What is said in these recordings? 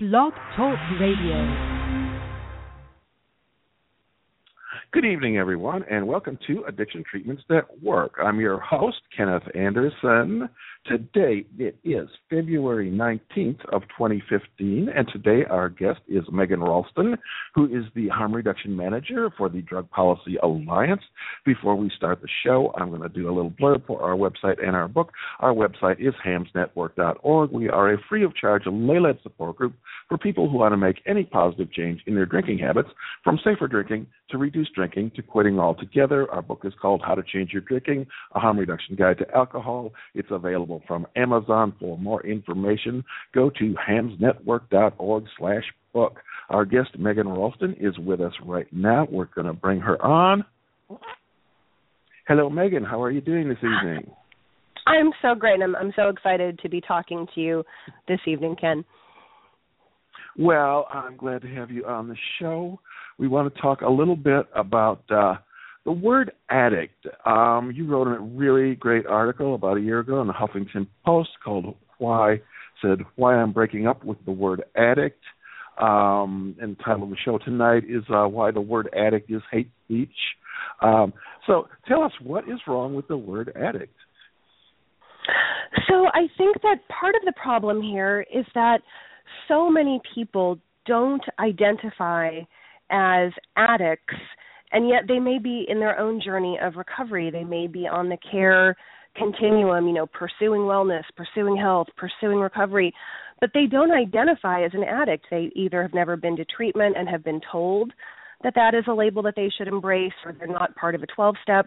Blog Talk Radio. Good evening, everyone, and welcome to Addiction Treatments That Work. I'm your host, Kenneth Anderson. Today, it is February 19th of 2015, and today our guest is Meghan Ralston, who is the Harm Reduction Manager for the Drug Policy Alliance. Before we start the show, I'm going to do a little blurb for our website and our book. Our website is hamsnetwork.org. We are a free-of-charge lay-led support group for people who want to make any positive change in their drinking habits, from safer drinking to reduced drinking to quitting altogether. Our book is called How to Change Your Drinking, A Harm Reduction Guide to Alcohol. It's available from Amazon. For more information, go to hamsnetwork.org/book. Our guest, Meghan Ralston, is with us right now. We're going to bring her on. Hello, Meghan. How are you doing this evening? I'm so great. I'm so excited to be talking to you this evening, Ken. Well, I'm glad to have you on the show. We want to talk a little bit about the word addict. You wrote a really great article about a year ago in the Huffington Post called Why I'm Breaking Up with the Word Addict. And the title of the show tonight is Why the Word Addict is Hate Speech. So tell us, what is wrong with the word addict? So I think that part of the problem here is that so many people don't identify as addicts, and yet they may be in their own journey of recovery. They may be on the care continuum, you know, pursuing wellness, pursuing health, pursuing recovery, but they don't identify as an addict. They either have never been to treatment and have been told that that is a label that they should embrace, or they're not part of a 12-step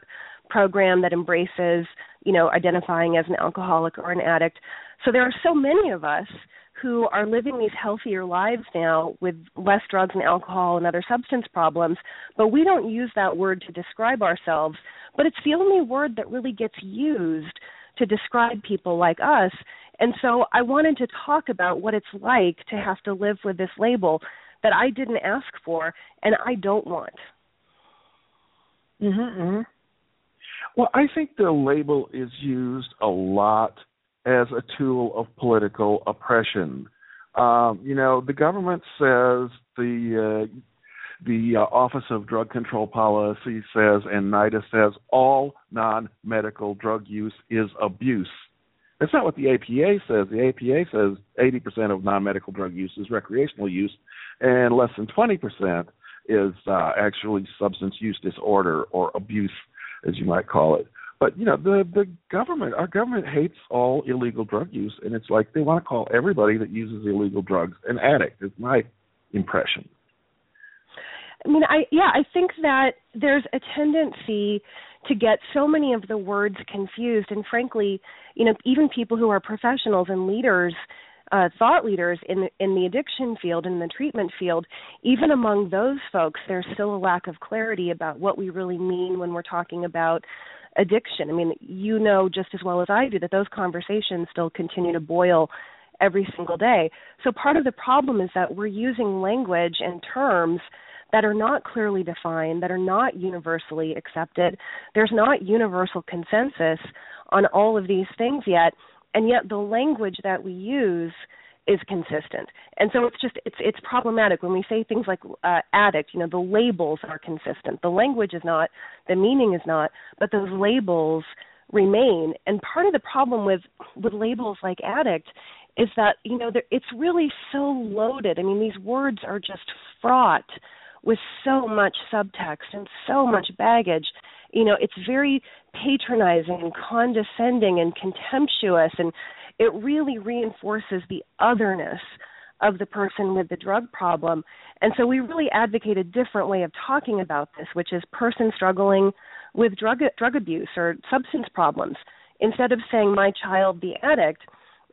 program that embraces, you know, identifying as an alcoholic or an addict. So there are so many of us who are living these healthier lives now with less drugs and alcohol and other substance problems, but we don't use that word to describe ourselves. But it's the only word that really gets used to describe people like us. And so I wanted to talk about what it's like to have to live with this label that I didn't ask for and I don't want. Mm-hmm. Well, I think the label is used a lot as a tool of political oppression. You know, the government says, the Office of Drug Control Policy says, and NIDA says, all non-medical drug use is abuse. That's not what the APA says. The APA says 80% of non-medical drug use is recreational use, and less than 20% is actually substance use disorder, or abuse, as you might call it. But, you know, the government, our government hates all illegal drug use, and it's like they want to call everybody that uses illegal drugs an addict, is my impression. I mean, I think that there's a tendency to get so many of the words confused, and frankly, you know, even people who are professionals and leaders, thought leaders in the addiction field, in the treatment field, even among those folks, there's still a lack of clarity about what we really mean when we're talking about addiction. I mean, you know just as well as I do that those conversations still continue to boil every single day. So part of the problem is that we're using language and terms that are not clearly defined, that are not universally accepted. There's not universal consensus on all of these things yet. And yet the language that we use is consistent. And so it's problematic when we say things like addict, you know, the labels are consistent. The language is not, the meaning is not, but those labels remain. And part of the problem with labels like addict is that, you know, it's really so loaded. I mean, these words are just fraught with so much subtext and so much baggage. You know, it's very patronizing and condescending and contemptuous, and it really reinforces the otherness of the person with the drug problem. And so we really advocate a different way of talking about this, which is person struggling with drug abuse or substance problems. Instead of saying my child, the addict,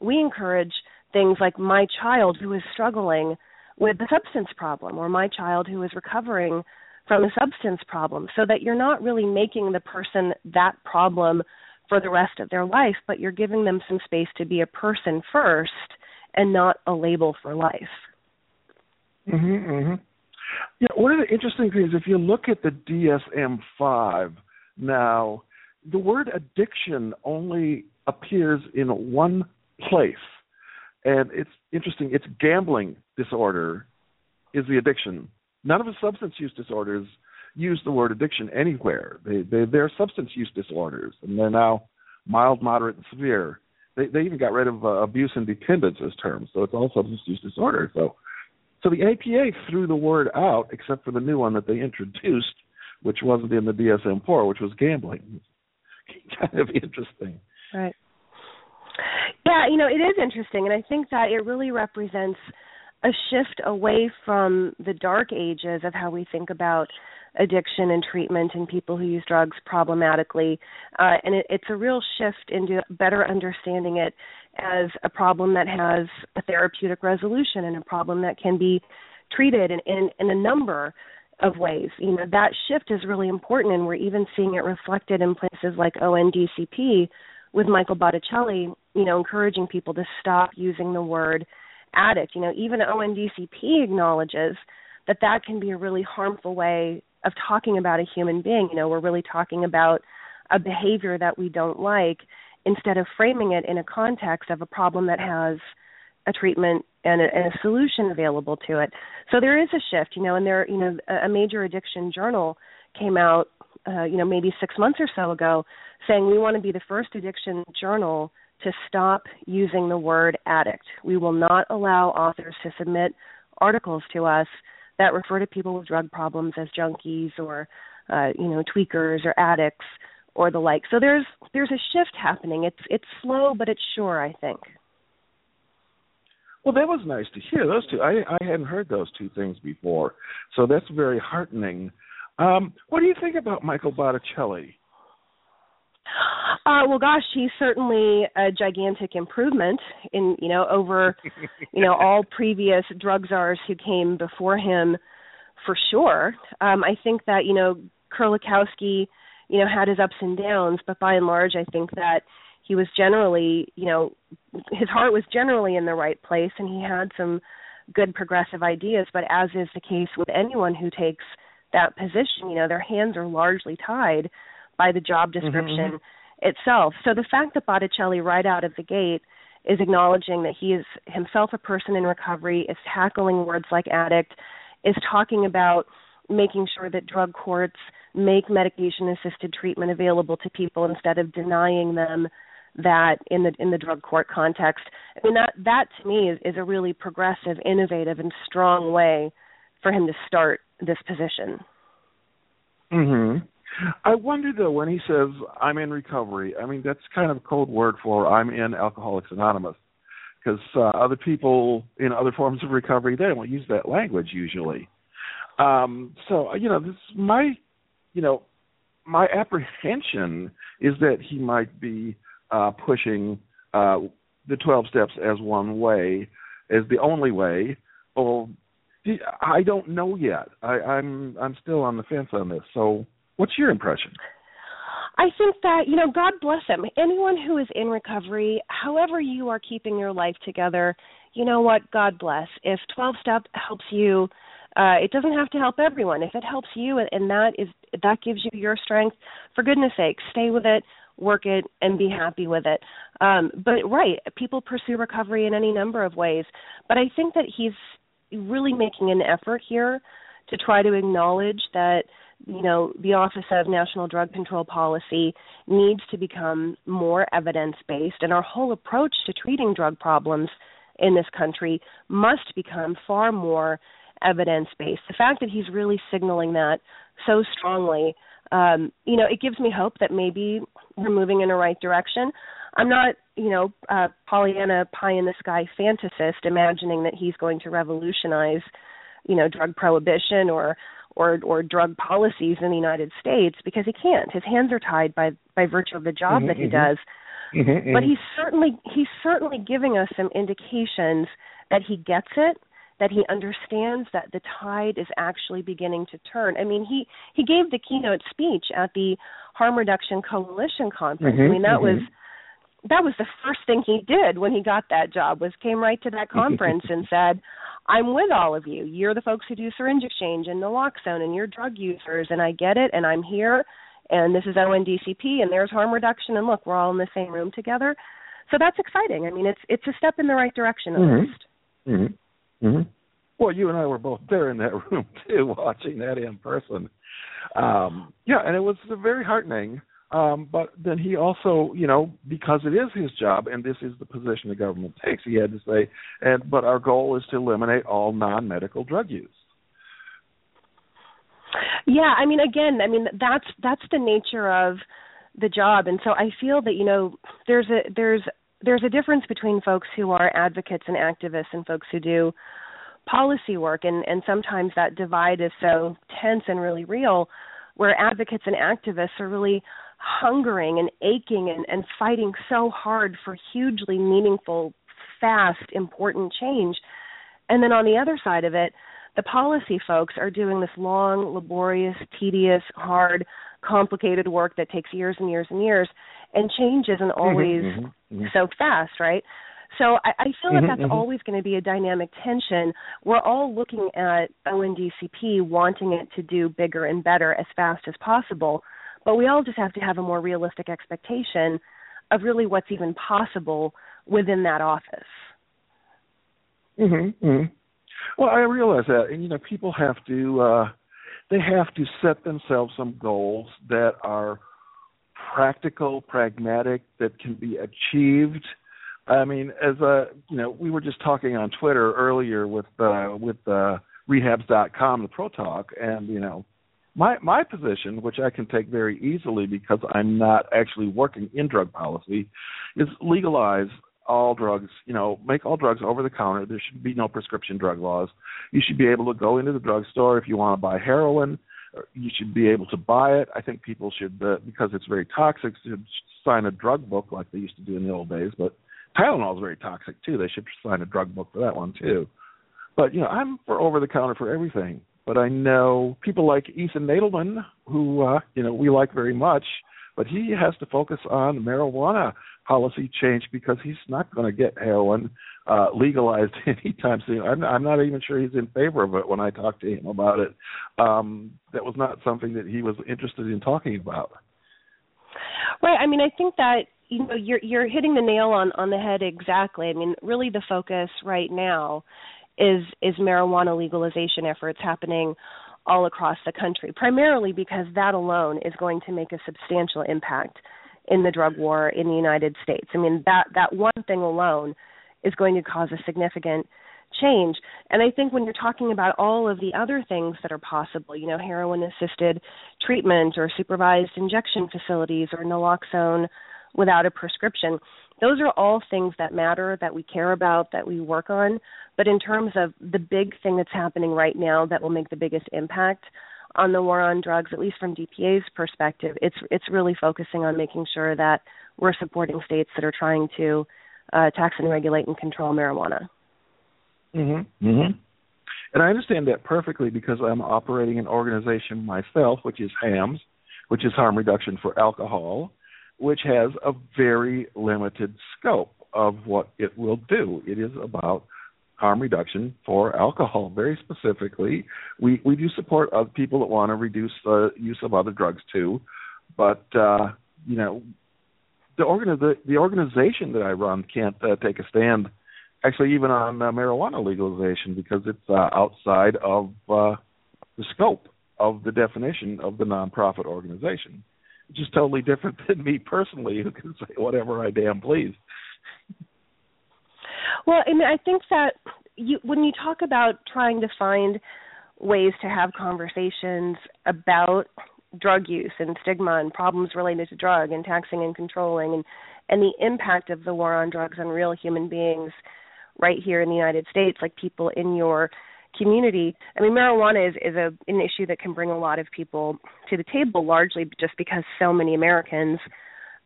we encourage things like my child who is struggling with the substance problem, or my child who is recovering from a substance problem, so that you're not really making the person that problem for the rest of their life, but you're giving them some space to be a person first and not a label for life. Mm-hmm, mm-hmm. Yeah, one of the interesting things, if you look at the DSM-5 now, the word addiction only appears in one place, and it's interesting, it's gambling disorder is the addiction. None of the substance use disorders use the word addiction anywhere. They're substance use disorders, and they're now mild, moderate, and severe. They even got rid of abuse and dependence as terms, so it's all substance use disorder. So the APA threw the word out, except for the new one that they introduced, which wasn't in the DSM-4, which was gambling. Kind of interesting. Right. Yeah, it is interesting, and I think that it really represents a shift away from the dark ages of how we think about addiction and treatment and people who use drugs problematically. And it's a real shift into better understanding it as a problem that has a therapeutic resolution and a problem that can be treated in a number of ways. That shift is really important, and we're even seeing it reflected in places like ONDCP with Michael Botticelli, encouraging people to stop using the word addict. Even ONDCP acknowledges that can be a really harmful way of talking about a human being. We're really talking about a behavior that we don't like instead of framing it in a context of a problem that has a treatment and a solution available to it. So there is a shift, and a major addiction journal came out, maybe 6 months or so ago, saying we want to be the first addiction journal to stop using the word addict. We will not allow authors to submit articles to us that refer to people with drug problems as junkies or, tweakers or addicts or the like. So there's a shift happening. It's slow, but it's sure, I think. Well, that was nice to hear, those two. I hadn't heard those two things before, so that's very heartening. What do you think about Michael Botticelli? Well, gosh, he's certainly a gigantic improvement in, over, all previous drug czars who came before him, for sure. I think that, Kurlikowski, had his ups and downs, but by and large, I think that he was generally, his heart was generally in the right place, and he had some good progressive ideas. But as is the case with anyone who takes that position, their hands are largely tied by the job description itself. So the fact that Botticelli right out of the gate is acknowledging that he is himself a person in recovery, is tackling words like addict, is talking about making sure that drug courts make medication-assisted treatment available to people instead of denying them that in the drug court context. I mean, that to me is a really progressive, innovative, and strong way for him to start this position. Mm-hmm. I wonder, though, when he says, I'm in recovery, I mean, that's kind of a code word for I'm in Alcoholics Anonymous, because other people in other forms of recovery, they don't use that language usually. This is my apprehension is that he might be pushing the 12 steps as one way, as the only way, or I don't know yet. I'm still on the fence on this, so... What's your impression? I think that, God bless him. Anyone who is in recovery, however you are keeping your life together, you know what? God bless. If 12-step helps you, it doesn't have to help everyone. If it helps you and that gives you your strength, for goodness sake, stay with it, work it, and be happy with it. But, right, people pursue recovery in any number of ways. But I think that he's really making an effort here to try to acknowledge that, the Office of National Drug Control Policy needs to become more evidence-based, and our whole approach to treating drug problems in this country must become far more evidence-based. The fact that he's really signaling that so strongly, it gives me hope that maybe we're moving in the right direction. I'm not, a Pollyanna pie-in-the-sky fantasist imagining that he's going to revolutionize, drug prohibition or drug policies in the United States, because he can't. His hands are tied by virtue of the job that he does. Mm-hmm, but he's certainly giving us some indications that he gets it, that he understands that the tide is actually beginning to turn. I mean, he gave the keynote speech at the Harm Reduction Coalition conference. I mean, that was the first thing he did when he got that job, was came right to that conference and said, I'm with all of you. You're the folks who do syringe exchange and naloxone, and you're drug users, and I get it, and I'm here, and this is ONDCP, and there's harm reduction, and look, we're all in the same room together. So that's exciting. I mean, it's a step in the right direction at least. Mm-hmm. Mm-hmm. Well, you and I were both there in that room, too, watching that in person. Yeah, and it was very heartening. But then he also, you know, because it is his job and this is the position the government takes, he had to say, but our goal is to eliminate all non-medical drug use. Yeah, I mean, again, I mean, that's the nature of the job. And so I feel that, you know, there's a difference between folks who are advocates and activists and folks who do policy work. And sometimes that divide is so tense and really real, where advocates and activists are really hungering and aching and fighting so hard for hugely meaningful, fast, important change. And then on the other side of it, the policy folks are doing this long, laborious, tedious, hard, complicated work that takes years and years and years, and change isn't always so fast, right? So I feel like that's always going to be a dynamic tension. We're all looking at ONDCP wanting it to do bigger and better as fast as possible, but we all just have to have a more realistic expectation of really what's even possible within that office. Mm-hmm. Mm-hmm. Well, I realize that, and you know, people have to they have to set themselves some goals that are practical, pragmatic, that can be achieved. I mean, as you know, we were just talking on Twitter earlier with rehabs.com, the Pro Talk, and you know, my position, which I can take very easily because I'm not actually working in drug policy, is legalize all drugs, you know, make all drugs over the counter. There should be no prescription drug laws. You should be able to go into the drugstore if you want to buy heroin. You should be able to buy it. I think people should, because it's very toxic, should sign a drug book like they used to do in the old days. But Tylenol is very toxic, too. They should sign a drug book for that one, too. But, you know, I'm for over-the-counter for everything. But I know people like Ethan Nadelman, who, you know, we like very much, but he has to focus on marijuana policy change because he's not going to get heroin legalized anytime soon. I'm not even sure he's in favor of it when I talked to him about it. That was not something that he was interested in talking about. Right. I mean, I think that, you know, you're hitting the nail on the head exactly. I mean, really the focus right now is marijuana legalization efforts happening all across the country, primarily because that alone is going to make a substantial impact in the drug war in the United States. I mean, that one thing alone is going to cause a significant change. And I think when you're talking about all of the other things that are possible, you know, heroin-assisted treatment or supervised injection facilities or naloxone without a prescription, those are all things that matter, that we care about, that we work on. But in terms of the big thing that's happening right now that will make the biggest impact on the war on drugs, at least from DPA's perspective, it's really focusing on making sure that we're supporting states that are trying to tax and regulate and control marijuana. Mm-hmm. Mm-hmm. And I understand that perfectly because I'm operating an organization myself, which is HAMS, which is Harm Reduction for Alcohol, which has a very limited scope of what it will do. It is about harm reduction for alcohol, very specifically. We do support other people that want to reduce the use of other drugs too, but you know, the organization that I run can't take a stand, actually, even on marijuana legalization because it's outside of the scope of the definition of the nonprofit organization. Which is totally different than me personally, who can say whatever I damn please. Well, and I think that when you talk about trying to find ways to have conversations about drug use and stigma and problems related to drug and taxing and controlling and the impact of the war on drugs on real human beings right here in the United States, like people in your community. I mean, marijuana is an issue that can bring a lot of people to the table, largely just because so many Americans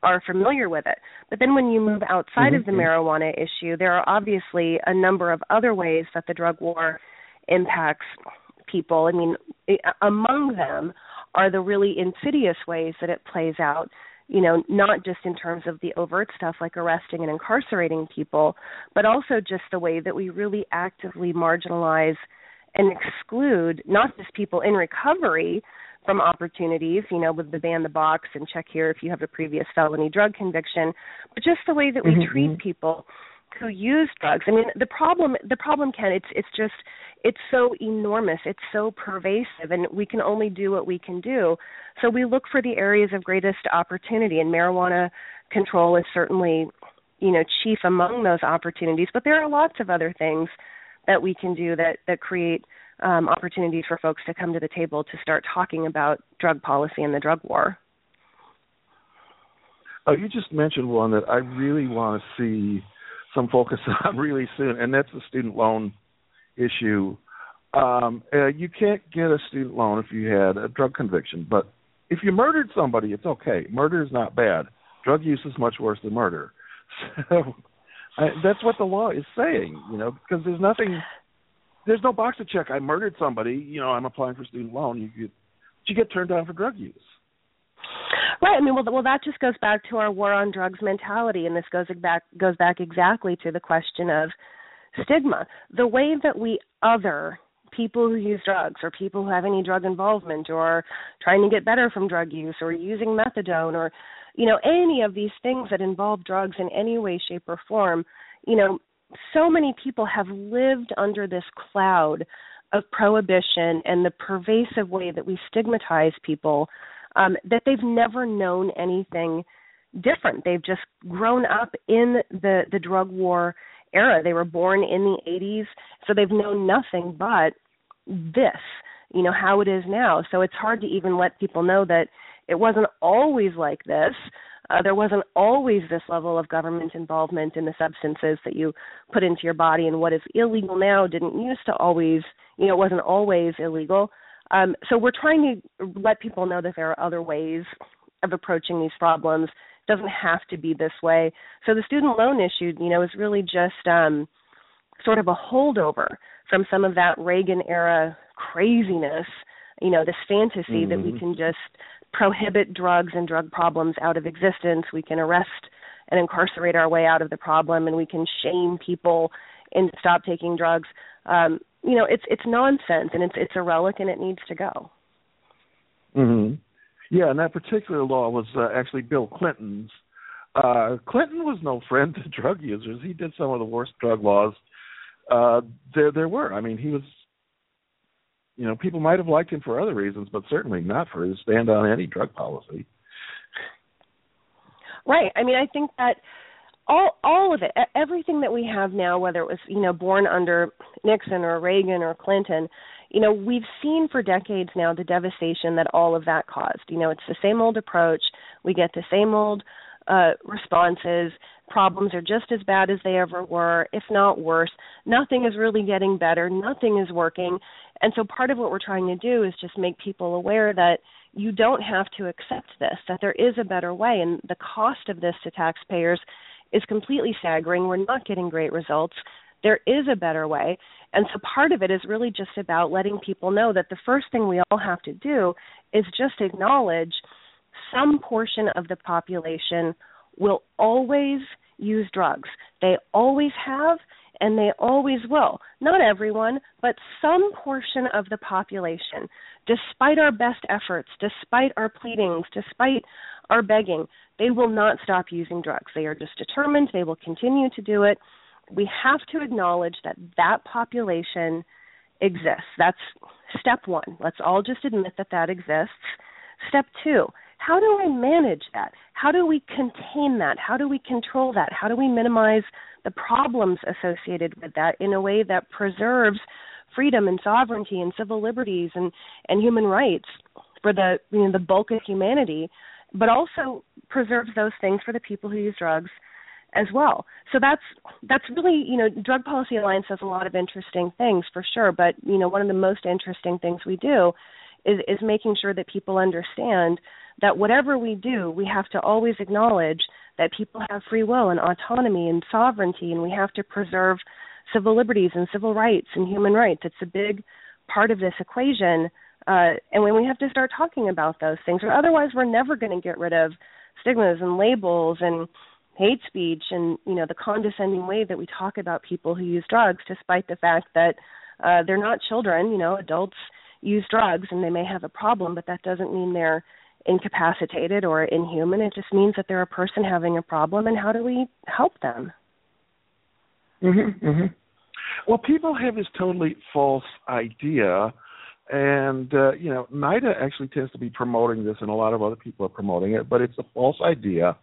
are familiar with it. But then when you move outside of the marijuana issue, there are obviously a number of other ways that the drug war impacts people. I mean, among them are the really insidious ways that it plays out, you know, not just in terms of the overt stuff like arresting and incarcerating people, but also just the way that we really actively marginalize and exclude not just people in recovery from opportunities, you know, with the ban the box and check here if you have a previous felony drug conviction, but just the way that we treat people who use drugs. I mean, the problem, Ken, it's so enormous, it's so pervasive, and we can only do what we can do. So we look for the areas of greatest opportunity, and marijuana control is certainly, chief among those opportunities. But there are lots of other things that we can do that create opportunities for folks to come to the table to start talking about drug policy and the drug war. Oh, you just mentioned one that I really want to see some focus on really soon, and that's the student loan issue. You can't get a student loan if you had a drug conviction, but if you murdered somebody, it's okay. Murder is not bad. Drug use is much worse than murder. So that's what the law is saying, because there's no box to check. I murdered somebody, I'm applying for student loan. You get turned down for drug use. Right. I mean, well, that just goes back to our war on drugs mentality, and this goes back exactly to the question of stigma. The way that we other people who use drugs or people who have any drug involvement or trying to get better from drug use or using methadone or, any of these things that involve drugs in any way, shape, or form, so many people have lived under this cloud of prohibition and the pervasive way that we stigmatize people that they've never known anything different. They've just grown up in the drug war era. They were born in the 80s, so they've known nothing but this, how it is now. So it's hard to even let people know that it wasn't always like this. There wasn't always this level of government involvement in the substances that you put into your body, and what is illegal now didn't used to always, it wasn't always illegal. So we're trying to let people know that there are other ways of approaching these problems. It doesn't have to be this way. So the student loan issue, is really just sort of a holdover from some of that Reagan-era craziness, this fantasy that we can just prohibit drugs and drug problems out of existence. We can arrest and incarcerate our way out of the problem, and we can shame people into stop taking drugs. It's nonsense, and it's a relic, and it needs to go. Mm-hmm. Yeah, and that particular law was actually Bill Clinton's. Clinton was no friend to drug users. He did some of the worst drug laws there were. I mean, he was, people might have liked him for other reasons, but certainly not for his stand on any drug policy. Right. I mean, I think that all of it, everything that we have now, whether it was, born under Nixon or Reagan or Clinton, we've seen for decades now the devastation that all of that caused. It's the same old approach. We get the same old responses. Problems are just as bad as they ever were, if not worse. Nothing is really getting better. Nothing is working. And so part of what we're trying to do is just make people aware that you don't have to accept this, that there is a better way. And the cost of this to taxpayers is completely staggering. We're not getting great results. There is a better way. And so part of it is really just about letting people know that the first thing we all have to do is just acknowledge some portion of the population will always use drugs. They always have, and they always will. Not everyone, but some portion of the population, despite our best efforts, despite our pleadings, despite our begging, they will not stop using drugs. They are just determined. They will continue to do it. We have to acknowledge that that population exists. That's step one. Let's all just admit that that exists. Step two, how do I manage that? How do we contain that? How do we control that? How do we minimize the problems associated with that in a way that preserves freedom and sovereignty and civil liberties and human rights for the the bulk of humanity, but also preserves those things for the people who use drugs as well. So that's really, Drug Policy Alliance does a lot of interesting things for sure, but, one of the most interesting things we do is making sure that people understand that whatever we do, we have to always acknowledge that people have free will and autonomy and sovereignty, and we have to preserve civil liberties and civil rights and human rights. It's a big part of this equation, and when we have to start talking about those things, or otherwise we're never going to get rid of stigmas and labels and hate speech and, the condescending way that we talk about people who use drugs, despite the fact that they're not children. Adults use drugs and they may have a problem, but that doesn't mean they're incapacitated or inhuman. It just means that they're a person having a problem, and how do we help them? Mm-hmm, mm-hmm. Well, people have this totally false idea, and, NIDA actually tends to be promoting this, and a lot of other people are promoting it, but it's a false idea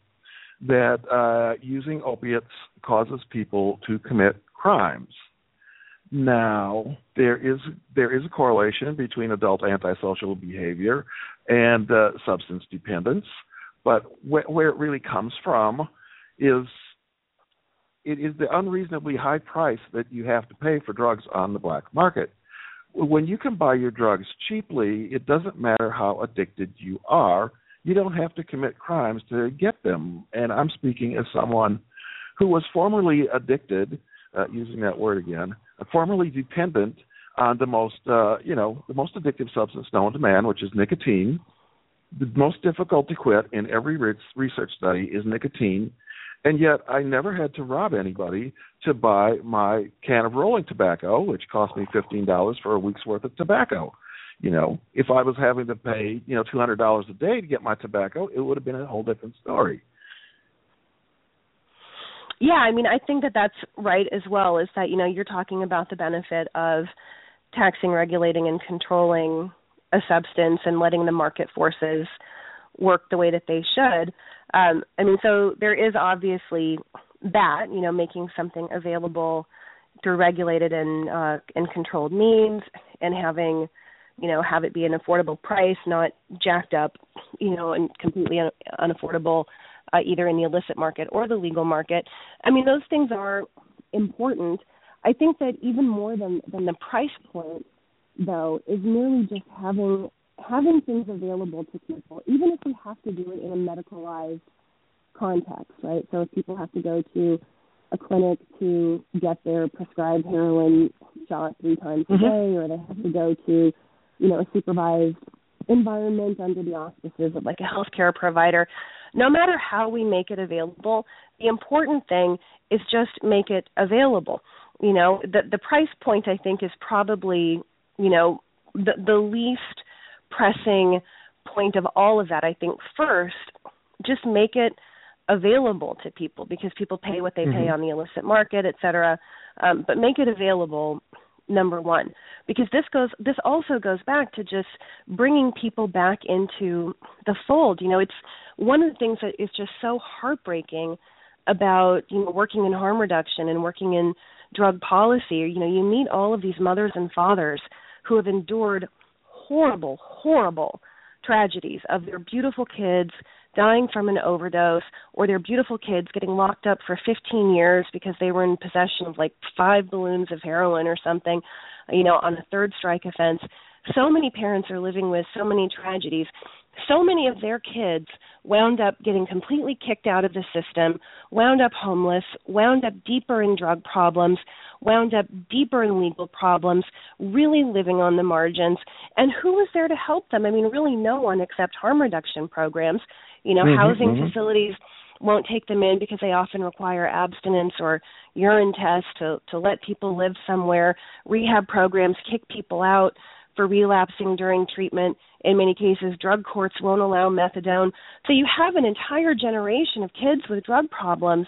that using opiates causes people to commit crimes. Now, there is a correlation between adult antisocial behavior and substance dependence, but where it really comes from is the unreasonably high price that you have to pay for drugs on the black market. When you can buy your drugs cheaply, it doesn't matter how addicted you are. You don't have to commit crimes to get them. And I'm speaking as someone who was formerly addicted, using that word again, formerly dependent on the most addictive substance known to man, which is nicotine. The most difficult to quit in every research study is nicotine, and yet I never had to rob anybody to buy my can of rolling tobacco, which cost me $15 for a week's worth of tobacco. You know, if I was having to pay, $200 a day to get my tobacco, it would have been a whole different story. Yeah, I mean, I think that that's right as well, is that, you're talking about the benefit of taxing, regulating, and controlling a substance and letting the market forces work the way that they should. So there is obviously that, making something available through regulated and controlled means, and having, have it be an affordable price, not jacked up, and completely unaffordable either in the illicit market or the legal market. I mean, those things are important. I think that even more than the price point, though, is merely just having things available to people, even if we have to do it in a medicalized context, right? So if people have to go to a clinic to get their prescribed heroin shot 3 times a day, or they have to go to, a supervised environment under the auspices of like a healthcare provider, no matter how we make it available, the important thing is just make it available. The price point, I think, is probably, the least pressing point of all of that. I think first, just make it available to people, because people pay what they pay on the illicit market, et cetera. But make it available, number one, because this also goes back to just bringing people back into the fold. It's one of the things that is just so heartbreaking about, working in harm reduction and working in drug policy. You meet all of these mothers and fathers who have endured horrible, horrible tragedies of their beautiful kids dying from an overdose, or their beautiful kids getting locked up for 15 years because they were in possession of like 5 balloons of heroin or something, on a third strike offense. So many parents are living with so many tragedies. So many of their kids wound up getting completely kicked out of the system, wound up homeless, wound up deeper in drug problems, wound up deeper in legal problems, really living on the margins. And who was there to help them? I mean, really no one except harm reduction programs. Housing facilities won't take them in because they often require abstinence or urine tests to let people live somewhere. Rehab programs kick people out for relapsing during treatment. In many cases, drug courts won't allow methadone. So you have an entire generation of kids with drug problems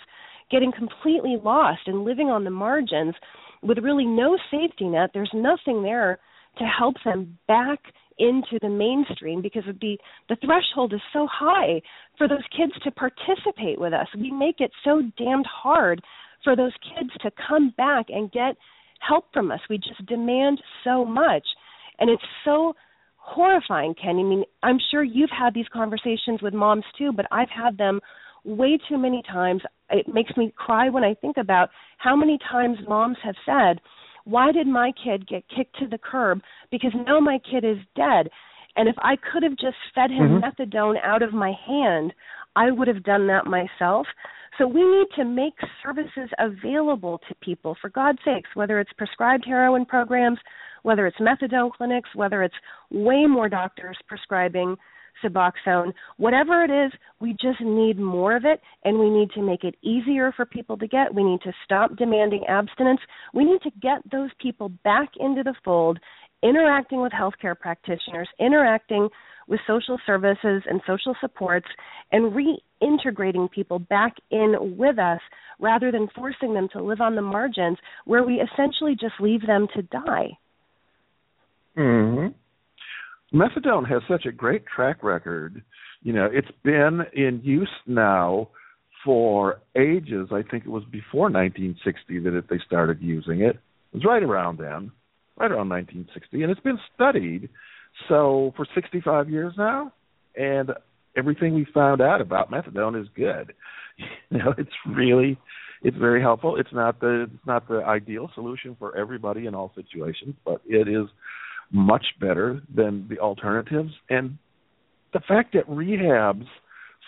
getting completely lost and living on the margins with really no safety net. There's nothing there to help them back into the mainstream, because the threshold is so high for those kids to participate with us. We make it so damned hard for those kids to come back and get help from us. We just demand so much. And it's so horrifying, Ken. I mean, I'm sure you've had these conversations with moms too, but I've had them way too many times. It makes me cry when I think about how many times moms have said, "Why did my kid get kicked to the curb? Because now my kid is dead. And if I could have just fed him methadone out of my hand, I would have done that myself." So we need to make services available to people, for God's sakes, whether it's prescribed heroin programs, whether it's methadone clinics, whether it's way more doctors prescribing Suboxone, whatever it is, we just need more of it, and we need to make it easier for people to get. We need to stop demanding abstinence. We need to get those people back into the fold, interacting with healthcare practitioners, interacting with social services and social supports and reintegrating people back in with us rather than forcing them to live on the margins where we essentially just leave them to die. Mm-hmm. Methadone has such a great track record. You know, it's been in use now for ages. I think it was before 1960 that they started using it. It was right around then, right around 1960. And it's been studied, so for 65 years now, and everything we found out about methadone is good. You know, it's very helpful. It's not the ideal solution for everybody in all situations, but it is much better than the alternatives. And the fact that rehabs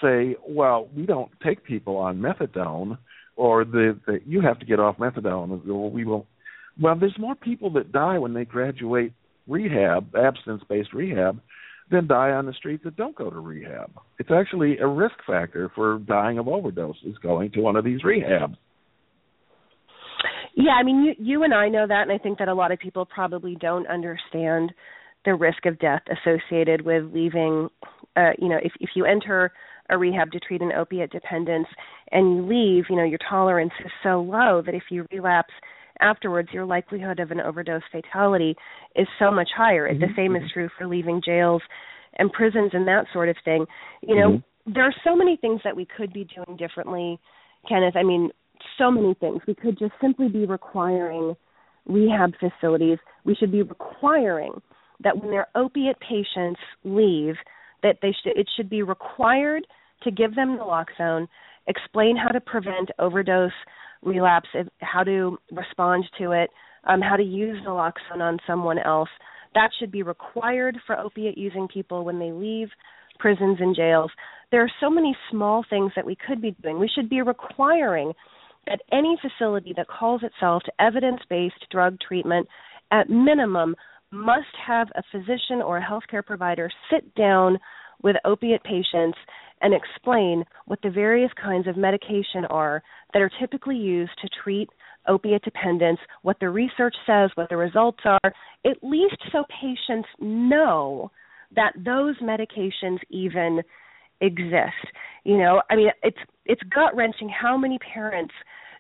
say, well, we don't take people on methadone, or the you have to get off methadone, or we will. Well, there's more people that die when they graduate rehab, abstinence-based rehab, than die on the street that don't go to rehab. It's actually a risk factor for dying of overdoses going to one of these rehabs. Yeah, I mean, you and I know that, and I think that a lot of people probably don't understand the risk of death associated with leaving, if you enter a rehab to treat an opiate dependence and you leave, you know, your tolerance is so low that if you relapse afterwards, your likelihood of an overdose fatality is so much higher. Mm-hmm. The same is true for leaving jails and prisons and that sort of thing. You know, mm-hmm. There are so many things that we could be doing differently, Kenneth. I mean, so many things. We could just simply be requiring rehab facilities. We should be requiring that when their opiate patients leave, that they it should be required to give them naloxone, explain how to prevent overdose relapse, how to respond to it, how to use naloxone on someone else. That should be required for opiate-using people when they leave prisons and jails. There are so many small things that we could be doing. We should be requiring that any facility that calls itself to evidence-based drug treatment, at minimum, must have a physician or a healthcare provider sit down with opiate patients and explain what the various kinds of medication are that are typically used to treat opiate dependence, what the research says, what the results are, at least so patients know that those medications even exist. You know, I mean, it's gut-wrenching how many parents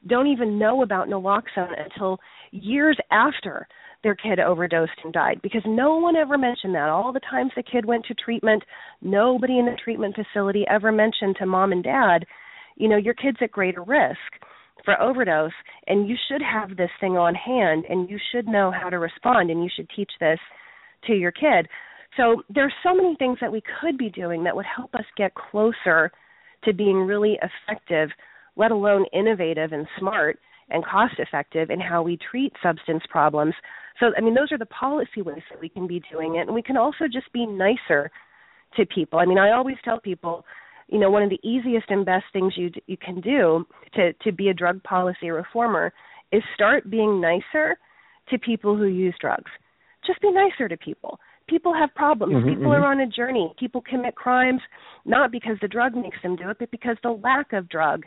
don't even know about naloxone until years after their kid overdosed and died, because no one ever mentioned that. All the times the kid went to treatment, nobody in the treatment facility ever mentioned to mom and dad, you know, your kid's at greater risk for overdose, and you should have this thing on hand, and you should know how to respond, and you should teach this to your kid. So there's so many things that we could be doing that would help us get closer to being really effective, let alone innovative and smart and cost-effective in how we treat substance problems. So, I mean, those are the policy ways that we can be doing it. And we can also just be nicer to people. I mean, I always tell people, you know, one of the easiest and best things you can do to be a drug policy reformer is start being nicer to people who use drugs. Just be nicer to people. People have problems. Mm-hmm, people are on a journey. People commit crimes not because the drug makes them do it, but because the lack of drug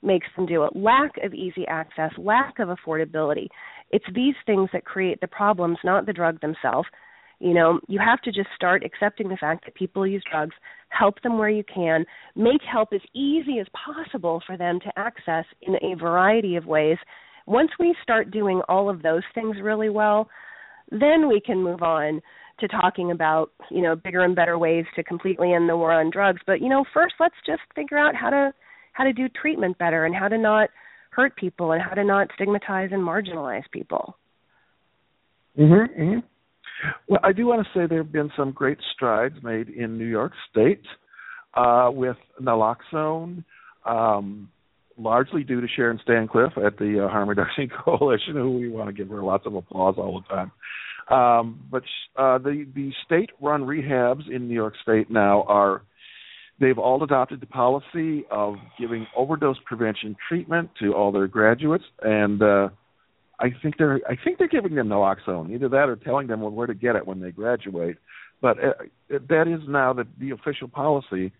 makes them do it. Lack of easy access, lack of affordability. It's these things that create the problems, not the drug themselves. You know, you have to just start accepting the fact that people use drugs, help them where you can, make help as easy as possible for them to access in a variety of ways. Once we start doing all of those things really well, then we can move on to talking about, you know, bigger and better ways to completely end the war on drugs. But, you know, first let's just figure out how to do treatment better and how to not hurt people and how to not stigmatize and marginalize people. Mm-hmm, mm-hmm. Well, I do want to say there have been some great strides made in New York State with naloxone, largely due to Sharon Stancliffe at the Harm Reduction Coalition, who we want to give her lots of applause all the time. But the state-run rehabs in New York State now are they've all adopted the policy of giving overdose prevention treatment to all their graduates, and I think they're giving them naloxone, either that or telling them where to get it when they graduate. But that is now the official policy.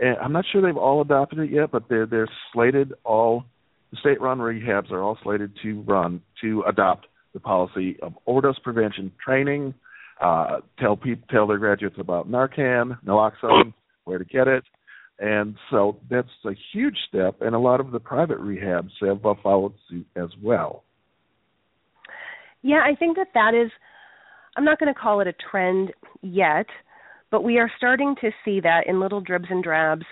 And I'm not sure they've all adopted it yet, but they're slated all the state-run rehabs are all slated to adopt the policy of overdose prevention training, tell their graduates about Narcan, naloxone, where to get it. And so that's a huge step, and a lot of the private rehabs have followed suit as well. Yeah, I think that is, I'm not going to call it a trend yet, but we are starting to see that in little dribs and drabs,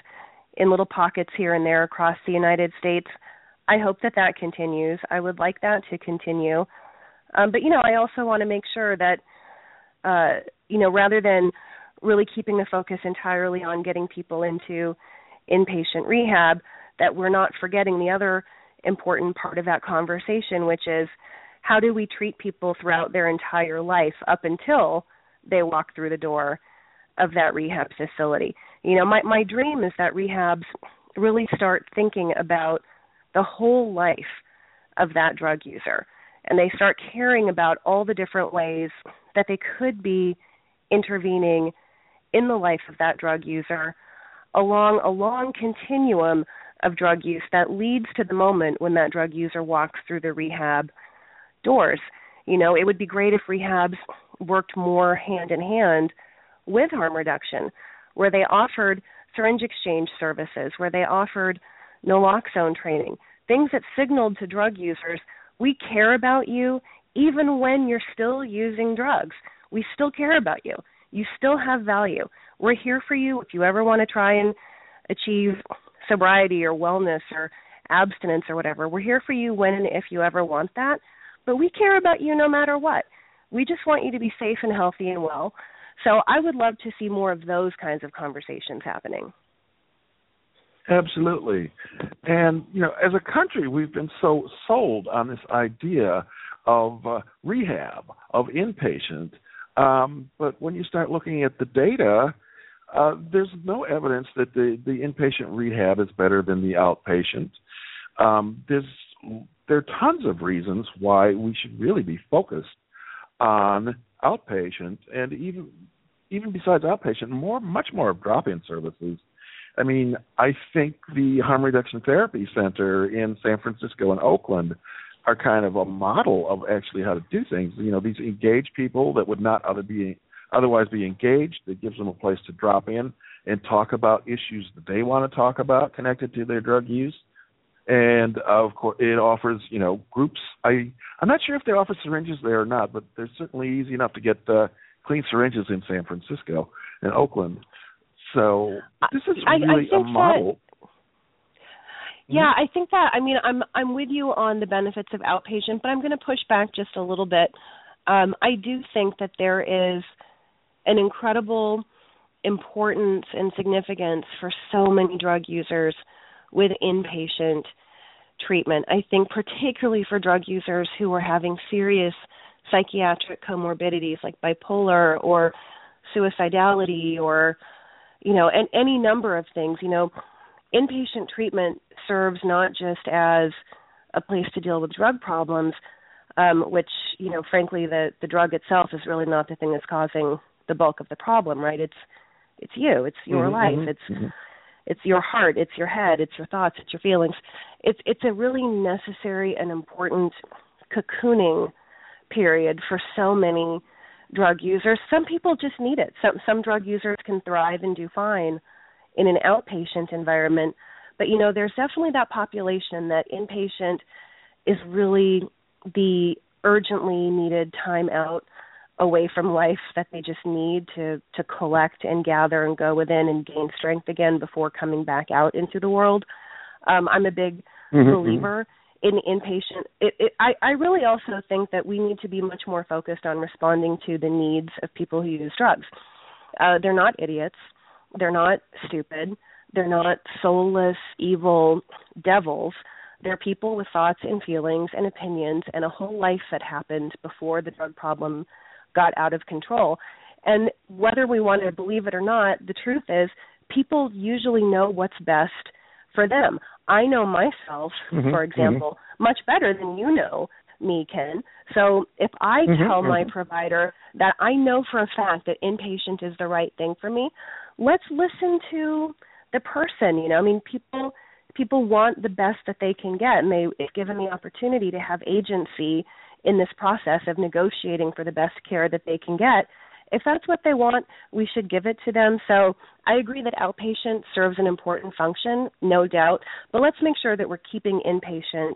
in little pockets here and there across the United States. I hope that continues. I would like that to continue. But, I also want to make sure that, rather than really keeping the focus entirely on getting people into inpatient rehab, that we're not forgetting the other important part of that conversation, which is how do we treat people throughout their entire life up until they walk through the door of that rehab facility. My dream is that rehabs really start thinking about the whole life of that drug user, and they start caring about all the different ways that they could be intervening in the life of that drug user along a long continuum of drug use that leads to the moment when that drug user walks through the rehab doors. It would be great if rehabs worked more hand-in-hand with harm reduction, where they offered syringe exchange services, where they offered naloxone training, things that signaled to drug users, we care about you even when you're still using drugs. We still care about you. You still have value. We're here for you if you ever want to try and achieve sobriety or wellness or abstinence or whatever. We're here for you when and if you ever want that. But we care about you no matter what. We just want you to be safe and healthy and well. So I would love to see more of those kinds of conversations happening. Absolutely. And, as a country, we've been so sold on this idea of rehab, of inpatient. But when you start looking at the data, there's no evidence that the inpatient rehab is better than the outpatient. There are tons of reasons why we should really be focused on outpatient, and even besides outpatient, much more of drop-in services. I mean, I think the Harm Reduction Therapy Center in San Francisco and Oakland are kind of a model of actually how to do things. These engaged people that would not otherwise be engaged, that gives them a place to drop in and talk about issues that they want to talk about connected to their drug use. And, of course, it offers, groups. I'm not sure if they offer syringes there or not, but they're certainly easy enough to get clean syringes in San Francisco and Oakland. So this is really a model. Yeah, I think that, I'm with you on the benefits of outpatient, but I'm going to push back just a little bit. I do think that there is an incredible importance and significance for so many drug users with inpatient treatment. I think particularly for drug users who are having serious psychiatric comorbidities like bipolar or suicidality or, and any number of things, inpatient treatment serves not just as a place to deal with drug problems, which, frankly, the drug itself is really not the thing that's causing the bulk of the problem, right? It's you, it's your life, it's your heart, it's your head, it's your thoughts, it's your feelings. It's a really necessary and important cocooning period for so many drug users. Some people just need it. Some drug users can thrive and do fine in an outpatient environment. But, there's definitely that population that inpatient is really the urgently needed time out away from life that they just need to collect and gather and go within and gain strength again before coming back out into the world. I'm a big believer in inpatient. I really also think that we need to be much more focused on responding to the needs of people who use drugs. They're not idiots. They're not stupid. They're not soulless, evil devils. They're people with thoughts and feelings and opinions and a whole life that happened before the drug problem got out of control. And whether we want to believe it or not, the truth is people usually know what's best for them. I know myself, for example, much better than you know me, Ken. So if I tell my provider that I know for a fact that inpatient is the right thing for me, let's listen to the person. People want the best that they can get, and they've given the opportunity to have agency in this process of negotiating for the best care that they can get. If that's what they want, we should give it to them. So I agree that outpatient serves an important function, no doubt, but let's make sure that we're keeping inpatient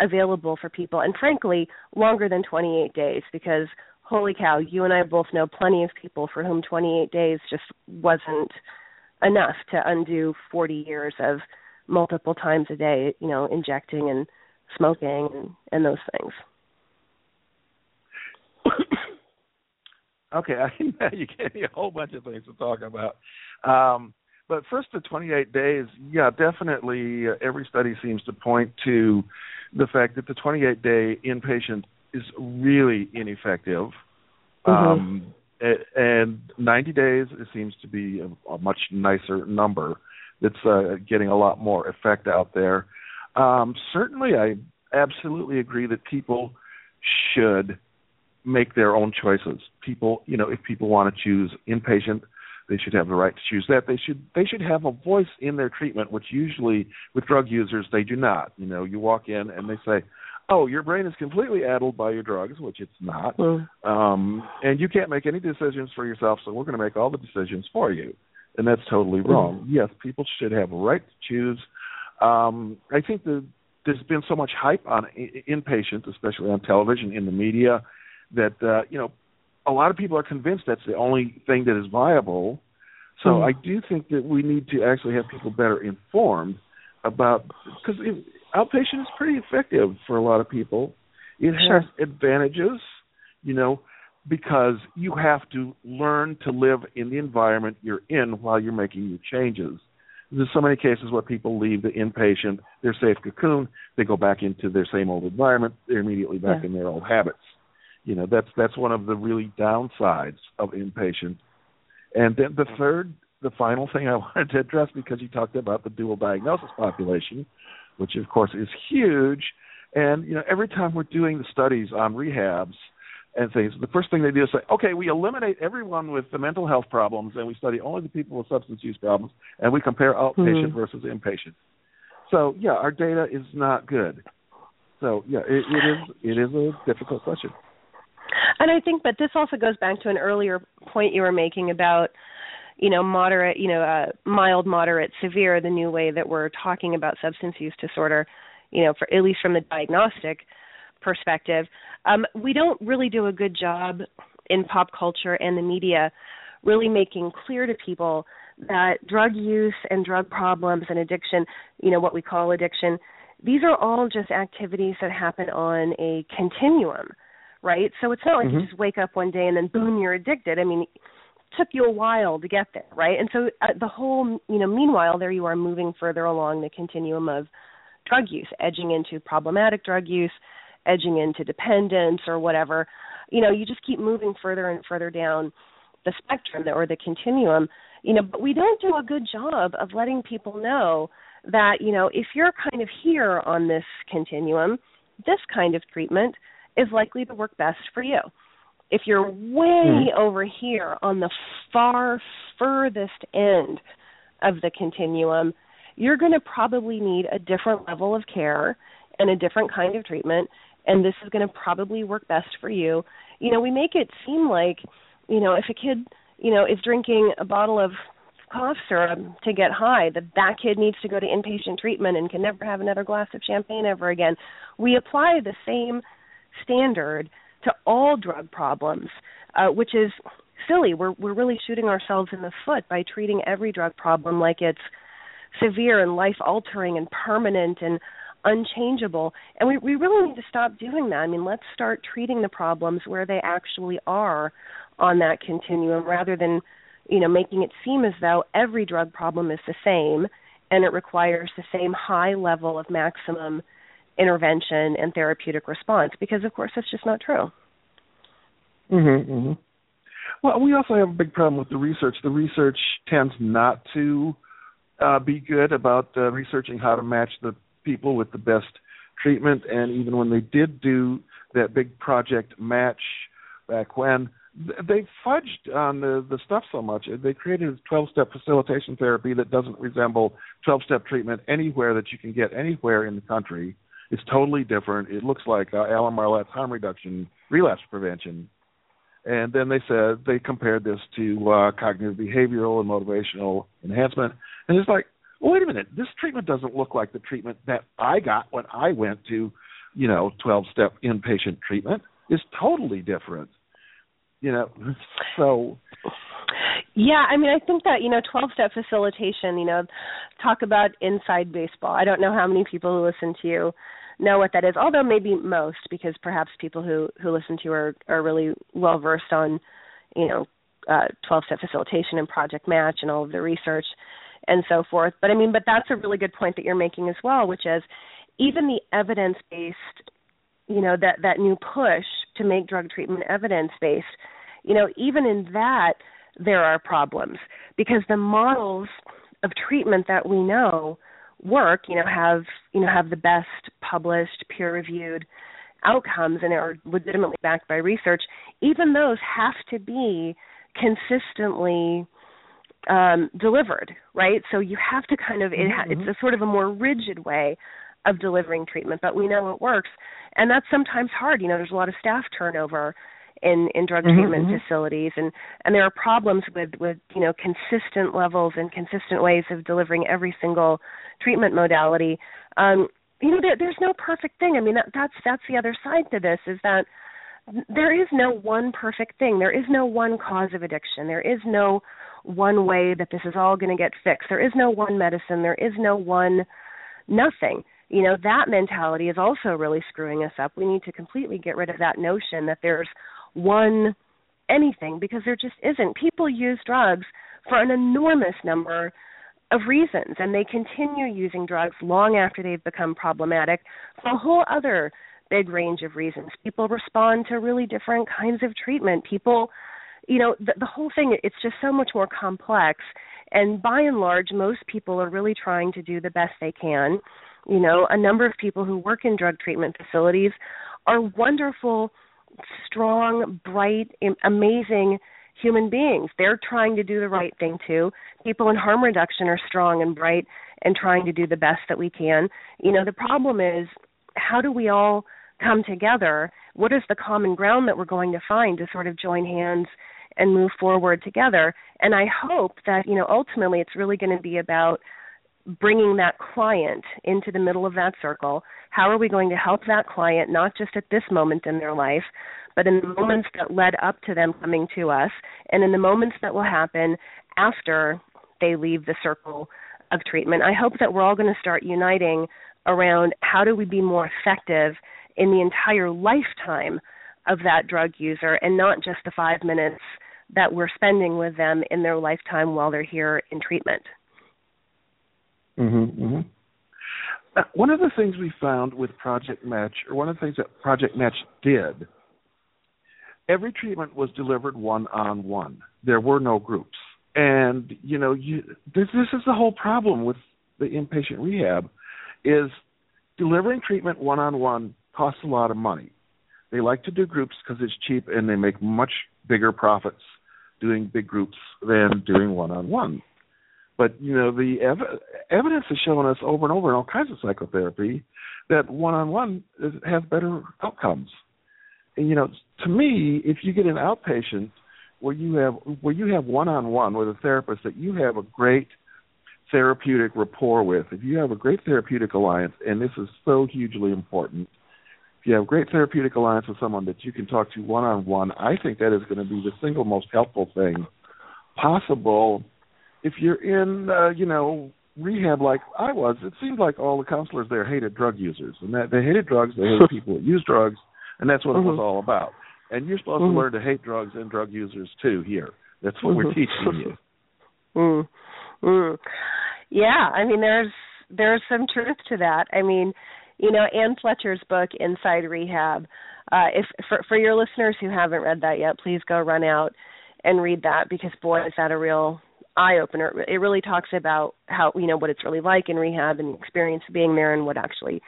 available for people, and frankly, longer than 28 days, because holy cow, you and I both know plenty of people for whom 28 days just wasn't enough to undo 40 years of multiple times a day, you know, injecting and smoking and those things. Okay, I think you gave me a whole bunch of things to talk about. But first, the 28 days, yeah, definitely every study seems to point to the fact that the 28-day inpatient is really ineffective. Mm-hmm. And 90 days, it seems to be a much nicer number that's getting a lot more effect out there. Certainly, I absolutely agree that people should make their own choices. People, you know, if people want to choose inpatient, they should have the right to choose that. They should have a voice in their treatment, which usually with drug users they do not. You know, you walk in and they say, "Oh, your brain is completely addled by your drugs," which it's not, and you can't make any decisions for yourself. So we're going to make all the decisions for you, and that's totally wrong. Yes, people should have a right to choose. I think there's been so much hype on inpatient, especially on television, in the media, that, you know, a lot of people are convinced that's the only thing that is viable. So I do think that we need to actually have people better informed about, because outpatient is pretty effective for a lot of people. It has advantages, you know, because you have to learn to live in the environment you're in while you're making your changes. There's so many cases where people leave the inpatient, their safe cocoon, they go back into their same old environment, they're immediately back in their old habits. You know, that's one of the really downsides of inpatient. And then the final thing I wanted to address, because you talked about the dual diagnosis population, which of course is huge. And, you know, every time we're doing the studies on rehabs and things, the first thing they do is say, okay, we eliminate everyone with the mental health problems and we study only the people with substance use problems and we compare outpatient versus inpatient. So, yeah, our data is not good. So, yeah, it is a difficult question. And I think, but this also goes back to an earlier point you were making about, you know, moderate, you know, mild, moderate, severe, the new way that we're talking about substance use disorder, you know, for at least from the diagnostic perspective. We don't really do a good job in pop culture and the media really making clear to people that drug use and drug problems and addiction, you know, what we call addiction, these are all just activities that happen on a continuum. Right? So it's not like you just wake up one day and then, boom, you're addicted. I mean, it took you a while to get there, right? And so the whole, you know, meanwhile, there you are moving further along the continuum of drug use, edging into problematic drug use, edging into dependence or whatever. You know, you just keep moving further and further down the spectrum or the continuum, you know, but we don't do a good job of letting people know that, you know, if you're kind of here on this continuum, this kind of treatment is likely to work best for you. If you're way over here on the far furthest end of the continuum, you're going to probably need a different level of care and a different kind of treatment, and this is going to probably work best for you. You know, we make it seem like, you know, if a kid, you know, is drinking a bottle of cough syrup to get high, that kid needs to go to inpatient treatment and can never have another glass of champagne ever again. We apply the same standard to all drug problems, which is silly. We're really shooting ourselves in the foot by treating every drug problem like it's severe and life-altering and permanent and unchangeable. And we really need to stop doing that. I mean, let's start treating the problems where they actually are on that continuum rather than, you know, making it seem as though every drug problem is the same and it requires the same high level of maximum intervention and therapeutic response, because of course that's just not true. Well, we also have a big problem with the research. The research tends not to be good about researching how to match the people with the best treatment. And even when they did do that big Project Match back when, they fudged on the stuff so much. They created a 12-step facilitation therapy that doesn't resemble 12-step treatment anywhere that you can get anywhere in the country. It's totally different. It looks like Alan Marlette's Harm Reduction Relapse Prevention. And then they said they compared this to cognitive behavioral and motivational enhancement. And it's like, wait a minute, this treatment doesn't look like the treatment that I got when I went to, 12-step inpatient treatment. It's totally different, so. Yeah, I think that, 12-step facilitation, talk about inside baseball. I don't know how many people who listen to you know what that is, although maybe most, because perhaps people who listen to you are really well-versed on, 12-step facilitation and Project Match and all of the research and so forth. But but that's a really good point that you're making as well, which is even the evidence-based, that new push to make drug treatment evidence-based, even in that there are problems, because the models of treatment that we know work, have the best published, peer-reviewed outcomes and are legitimately backed by research, even those have to be consistently delivered, right? So you have to it's a sort of a more rigid way of delivering treatment, but we know it works. And that's sometimes hard. There's a lot of staff turnover in drug treatment facilities, and there are problems with consistent levels and consistent ways of delivering every single treatment modality. There's no perfect thing. That's the other side to this, is that there is no one perfect thing. There is no one cause of addiction. There is no one way that this is all going to get fixed. There is no one medicine. There is no one nothing. That mentality is also really screwing us up. We need to completely get rid of that notion that there's one anything, because there just isn't. People use drugs for an enormous number of reasons, and they continue using drugs long after they've become problematic for a whole other big range of reasons. People respond to really different kinds of treatment. People, the whole thing, it's just so much more complex. And by and large, most people are really trying to do the best they can. A number of people who work in drug treatment facilities are wonderful, strong, bright, amazing human beings. They're trying to do the right thing, too. People in harm reduction are strong and bright and trying to do the best that we can. The problem is, how do we all come together? What is the common ground that we're going to find to sort of join hands and move forward together? And I hope that, ultimately it's really going to be about bringing that client into the middle of that circle. How are we going to help that client, not just at this moment in their life, but in the moments that led up to them coming to us, and in the moments that will happen after they leave the circle of treatment? I hope that we're all going to start uniting around how do we be more effective in the entire lifetime of that drug user, and not just the 5 minutes that we're spending with them in their lifetime while they're here in treatment. Mm-hmm, mm-hmm. One of the things we found with Project Match, or one of the things that Project Match did, every treatment was delivered one-on-one. There were no groups. And, this is the whole problem with the inpatient rehab, is delivering treatment one-on-one costs a lot of money. They like to do groups because it's cheap, and they make much bigger profits doing big groups than doing one-on-one. But, the evidence has shown us over and over in all kinds of psychotherapy that one-on-one has better outcomes. And, to me, if you get an outpatient where you have one-on-one with a therapist that you have a great therapeutic rapport with, if you have a great therapeutic alliance, and this is so hugely important, if you have a great therapeutic alliance with someone that you can talk to one-on-one, I think that is going to be the single most helpful thing possible. If you're in, rehab like I was, it seemed like all the counselors there hated drug users. And that they hated drugs, they hated people that use drugs, and that's what it was all about. And you're supposed to learn to hate drugs and drug users, too, here. That's what we're teaching you. Yeah, there's some truth to that. Ann Fletcher's book, Inside Rehab, if for your listeners who haven't read that yet, please go run out and read that, because, boy, is that a real eye-opener. It really talks about how, what it's really like in rehab and the experience of being there and what actually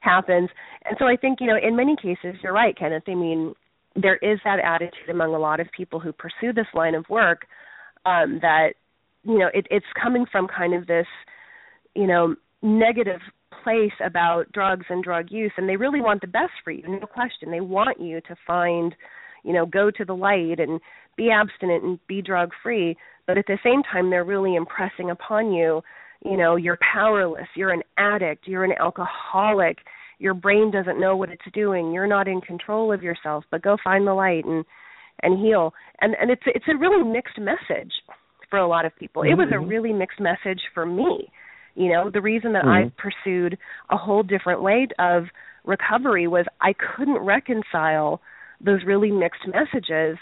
happens. And so I think, in many cases, you're right, Kenneth. There is that attitude among a lot of people who pursue this line of work that, it's coming from kind of this, negative place about drugs and drug use, and they really want the best for you, no question. They want you to find you know, go to the light and be abstinent and be drug-free. But at the same time, they're really impressing upon you, you know, you're powerless, you're an addict, you're an alcoholic, your brain doesn't know what it's doing, you're not in control of yourself, but go find the light and heal. And it's a really mixed message for a lot of people. Mm-hmm. It was a really mixed message for me. You know, the reason that I pursued a whole different way of recovery was I couldn't reconcile those really mixed messages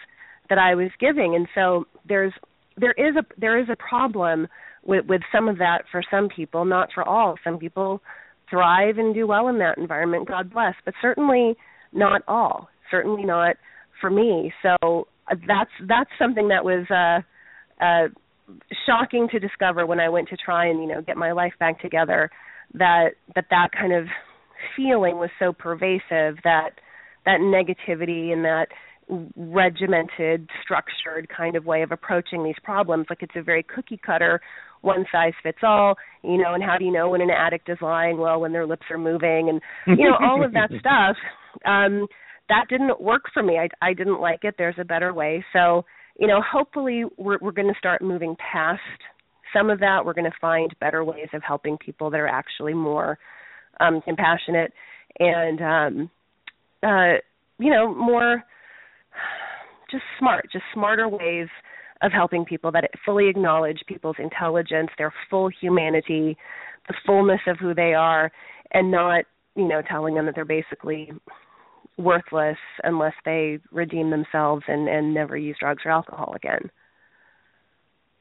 that I was giving. And so there is a problem with some of that for some people, not for all. Some people thrive and do well in that environment, God bless, but certainly not all, certainly not for me. So that's something that was shocking to discover when I went to try and, you know, get my life back together, that kind of feeling was so pervasive, that negativity and that regimented, structured kind of way of approaching these problems. Like, it's a very cookie cutter, one size fits all, you know, and how do you know when an addict is lying? Well, when their lips are moving and, you know, all of that stuff. That didn't work for me. I didn't like it. There's a better way. So, you know, hopefully we're going to start moving past some of that. We're going to find better ways of helping people that are actually more compassionate and, you know, more just smarter ways of helping people that fully acknowledge people's intelligence, their full humanity, the fullness of who they are, and not, you know, telling them that they're basically worthless unless they redeem themselves and never use drugs or alcohol again.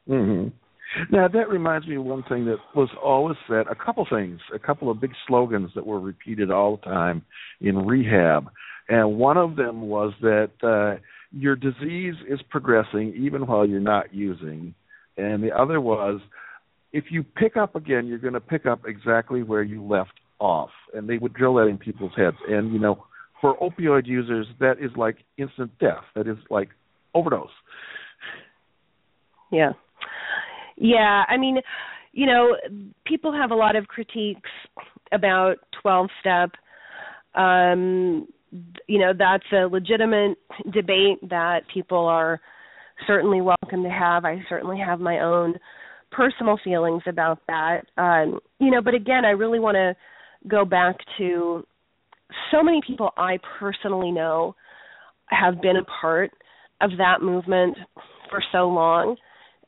Mm-hmm. Now, that reminds me of one thing that was always said, a couple things, a couple of big slogans that were repeated all the time in rehab. And one of them was that your disease is progressing even while you're not using. And the other was, if you pick up again, you're going to pick up exactly where you left off. And they would drill that in people's heads. And, you know, for opioid users, that is like instant death. That is like overdose. Yeah. Yeah, I mean, you know, people have a lot of critiques about 12-step. You know, that's a legitimate debate that people are certainly welcome to have. I certainly have my own personal feelings about that. You know, but again, I really want to go back to so many people I personally know have been a part of that movement for so long.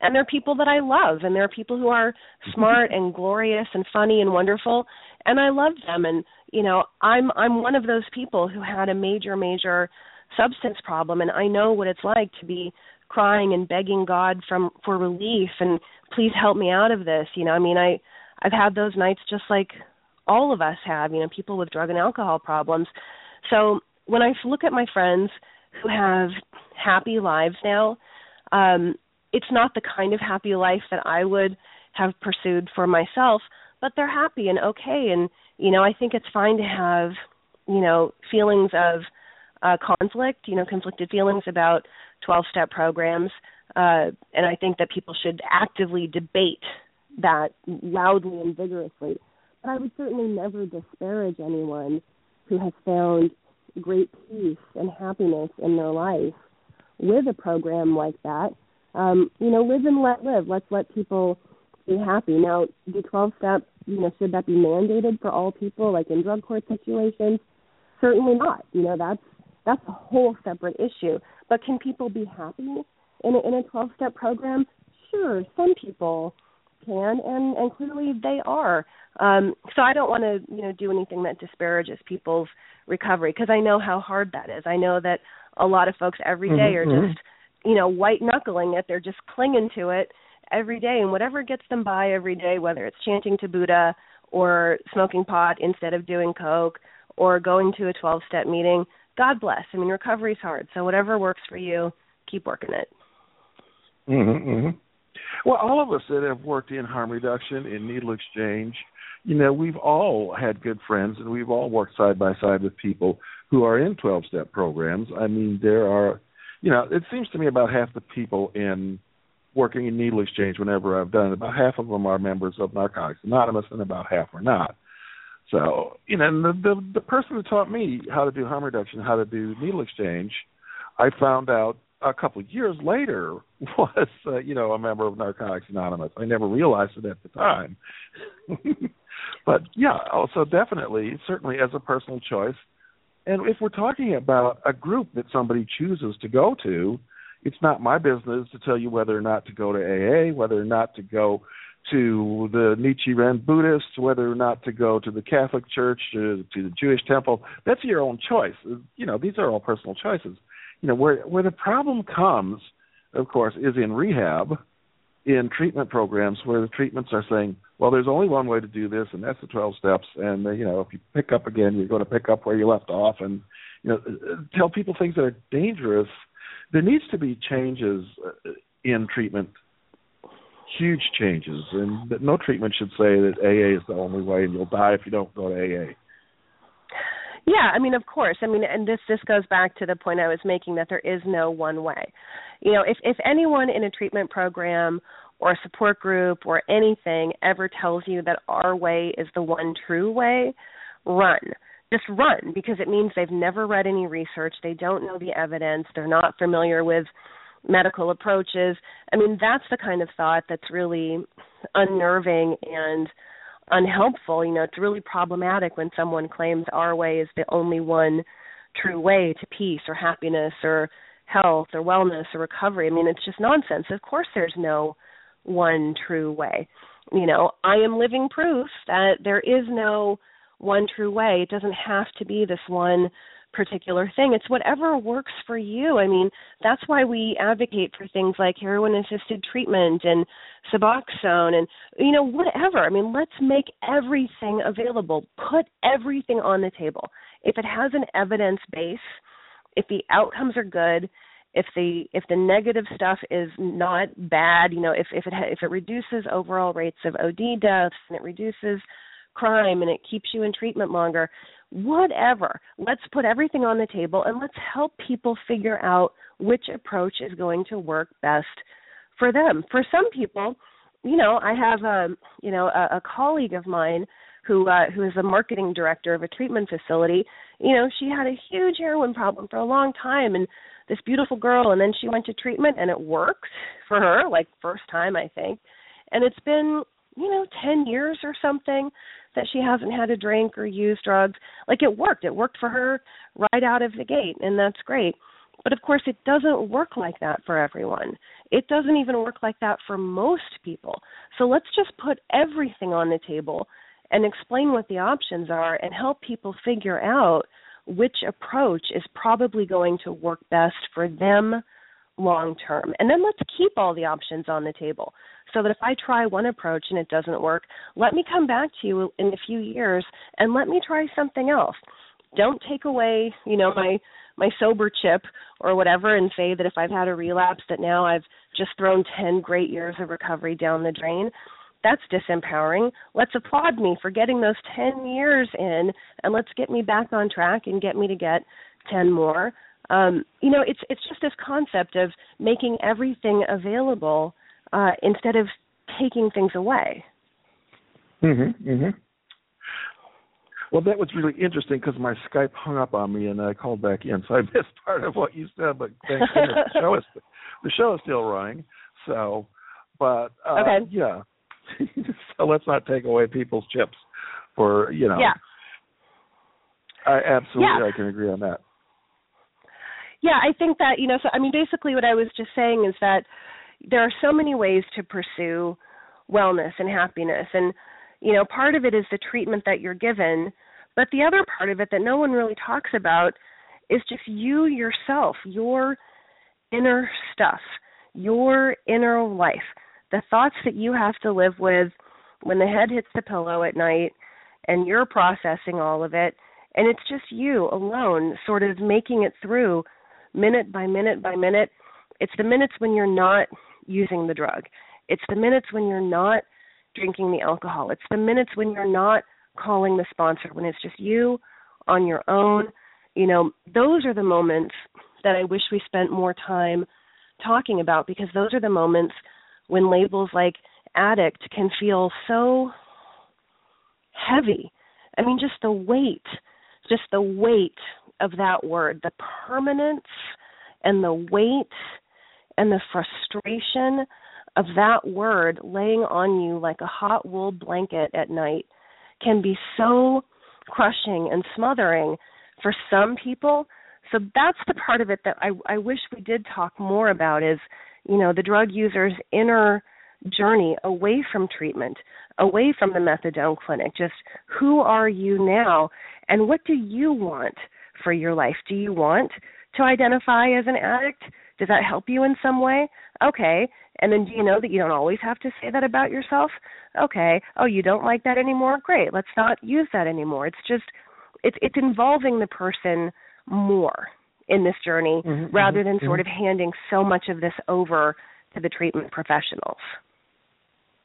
And they're people that I love, and they're people who are smart and glorious and funny and wonderful, and I love them. And, you know, I'm one of those people who had a major, major substance problem, and I know what it's like to be crying and begging God for relief and please help me out of this. You know, I mean, I've had those nights just like all of us have, you know, people with drug and alcohol problems. So when I look at my friends who have happy lives now, it's not the kind of happy life that I would have pursued for myself, but they're happy and okay. And, you know, I think it's fine to have, you know, feelings of conflict, you know, conflicted feelings about 12-step programs. And I think that people should actively debate that loudly and vigorously. But I would certainly never disparage anyone who has found great peace and happiness in their life with a program like that. You know, live and let live. Let's let people be happy. Now, the 12-step, you know, should that be mandated for all people, like in drug court situations? Certainly not. You know, that's a whole separate issue. But can people be happy in a 12-step program? Sure, some people can, and clearly they are. So I don't want to, you know, do anything that disparages people's recovery, because I know how hard that is. I know that a lot of folks every day are just, you know, white-knuckling it. They're just clinging to it every day. And whatever gets them by every day, whether it's chanting to Buddha or smoking pot instead of doing coke or going to a 12-step meeting, God bless. I mean, recovery's hard. So whatever works for you, keep working it. Mm-hmm, mm-hmm. Well, all of us that have worked in harm reduction, in needle exchange, you know, we've all had good friends, and we've all worked side by side with people who are in 12-step programs. I mean, there are... You know, it seems to me about half the people in working in needle exchange, whenever I've done it, about half of them are members of Narcotics Anonymous, and about half are not. So, you know, and the person who taught me how to do harm reduction, how to do needle exchange, I found out a couple of years later was, a member of Narcotics Anonymous. I never realized it at the time. But, yeah, also definitely, certainly as a personal choice. And if we're talking about a group that somebody chooses to go to, it's not my business to tell you whether or not to go to AA, whether or not to go to the Nichiren Buddhists, whether or not to go to the Catholic Church, to the Jewish temple. That's your own choice. These are all personal choices. Where the problem comes, of course, is in rehab, in treatment programs where the treatments are saying, well, there's only one way to do this, and that's the 12 steps, and, if you pick up again, you're going to pick up where you left off, and, tell people things that are dangerous. There needs to be changes in treatment, huge changes, and no treatment should say that AA is the only way and you'll die if you don't go to AA. Yeah, of course. And this goes back to the point I was making that there is no one way. If anyone in a treatment program or a support group or anything ever tells you that our way is the one true way, run. Just run, because it means they've never read any research, they don't know the evidence, they're not familiar with medical approaches. That's the kind of thought that's really unnerving and unhelpful. It's really problematic when someone claims our way is the only one true way to peace or happiness or health or wellness or recovery. It's just nonsense. Of course there's no one true way. I am living proof that there is no one true way. It doesn't have to be this one particular thing. It's whatever works for you. That's why we advocate for things like heroin-assisted treatment and Suboxone and, whatever. Let's make everything available. Put everything on the table. If it has an evidence base, if the outcomes are good, if the negative stuff is not bad, if it reduces overall rates of OD deaths and it reduces crime and it keeps you in treatment longer, whatever. Let's put everything on the table and let's help people figure out which approach is going to work best for them. For some people, I have a colleague of mine who is the marketing director of a treatment facility. She had a huge heroin problem for a long time, and this beautiful girl, and then she went to treatment and it worked for her, like first time, I think. And it's been 10 years or something that she hasn't had a drink or used drugs. Like it worked. It worked for her right out of the gate, and that's great. But, of course, it doesn't work like that for everyone. It doesn't even work like that for most people. So let's just put everything on the table and explain what the options are and help people figure out which approach is probably going to work best for them long term. And then let's keep all the options on the table so that if I try one approach and it doesn't work, let me come back to you in a few years and let me try something else. Don't take away, my sober chip or whatever and say that if I've had a relapse that now I've just thrown 10 great years of recovery down the drain. That's disempowering. Let's applaud me for getting those 10 years in and let's get me back on track and get me to get 10 more. It's just this concept of making everything available instead of taking things away. Mm-hmm, mm-hmm. Well, that was really interesting because my Skype hung up on me and I called back in, so I missed part of what you said, but thank goodness the show is still running. So, but, okay. Yeah. So let's not take away people's chips for, Yeah. I can agree on that. Yeah, I think that, basically what I was just saying is that there are so many ways to pursue wellness and happiness. And, part of it is the treatment that you're given. But the other part of it that no one really talks about is just you yourself, your inner stuff, your inner life, the thoughts that you have to live with when the head hits the pillow at night and you're processing all of it. And it's just you alone sort of making it through minute by minute by minute. It's the minutes when you're not using the drug. It's the minutes when you're not drinking the alcohol. It's the minutes when you're not calling the sponsor, when it's just you on your own. Those are the moments that I wish we spent more time talking about, because those are the moments when labels like addict can feel so heavy. Just the weight of that word, the permanence and the weight and the frustration of that word laying on you like a hot wool blanket at night can be so crushing and smothering for some people. So that's the part of it that I wish we did talk more about is, you know, the drug user's inner journey away from treatment, away from the methadone clinic. Just who are you now and what do you want for your life? Do you want to identify as an addict? Does that help you in some way? Okay. And then do you know that you don't always have to say that about yourself? Okay. Oh, you don't like that anymore? Great. Let's not use that anymore. It's just, it's involving the person more in this journey rather than sort of handing so much of this over to the treatment professionals.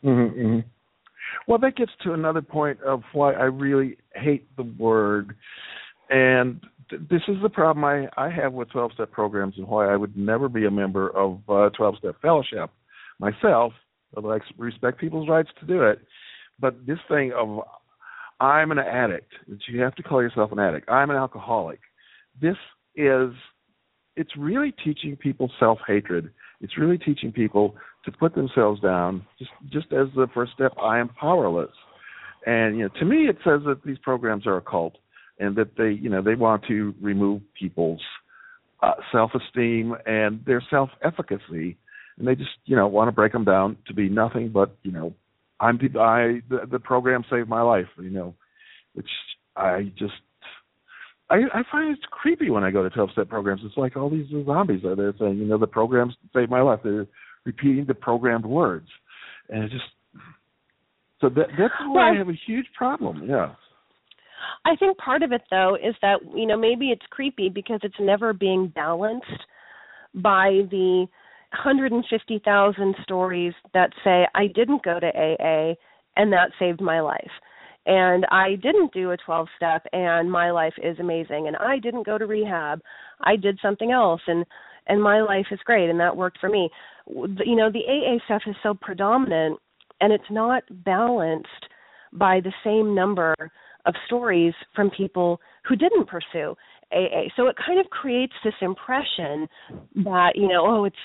Well, that gets to another point of why I really hate the word. And this is the problem I have with 12-step programs and why I would never be a member of 12-step fellowship myself, although I respect people's rights to do it. But this thing of I'm an addict, that you have to call yourself an addict. I'm an alcoholic. This is, it's really teaching people self-hatred. It's really teaching people to put themselves down, just as the first step, I am powerless. And, you know, to me, it says that these programs are a cult and that they, you know, they want to remove people's self-esteem and their self-efficacy. And they just, you know, want to break them down to be nothing but, you know, the program saved my life, you know, which I find it's creepy when I go to 12-step programs. It's like all these zombies are there saying, you know, the programs saved my life. They're repeating the programmed words. And it just – so that's why I have a huge problem, yeah. I think part of it, though, is that, you know, maybe it's creepy because it's never being balanced by the 150,000 stories that say I didn't go to AA and that saved my life. And I didn't do a 12-step, and my life is amazing. And I didn't go to rehab. I did something else, and my life is great, and that worked for me. You know, the AA stuff is so predominant, and it's not balanced by the same number of stories from people who didn't pursue AA. So it kind of creates this impression that, you know, oh, it's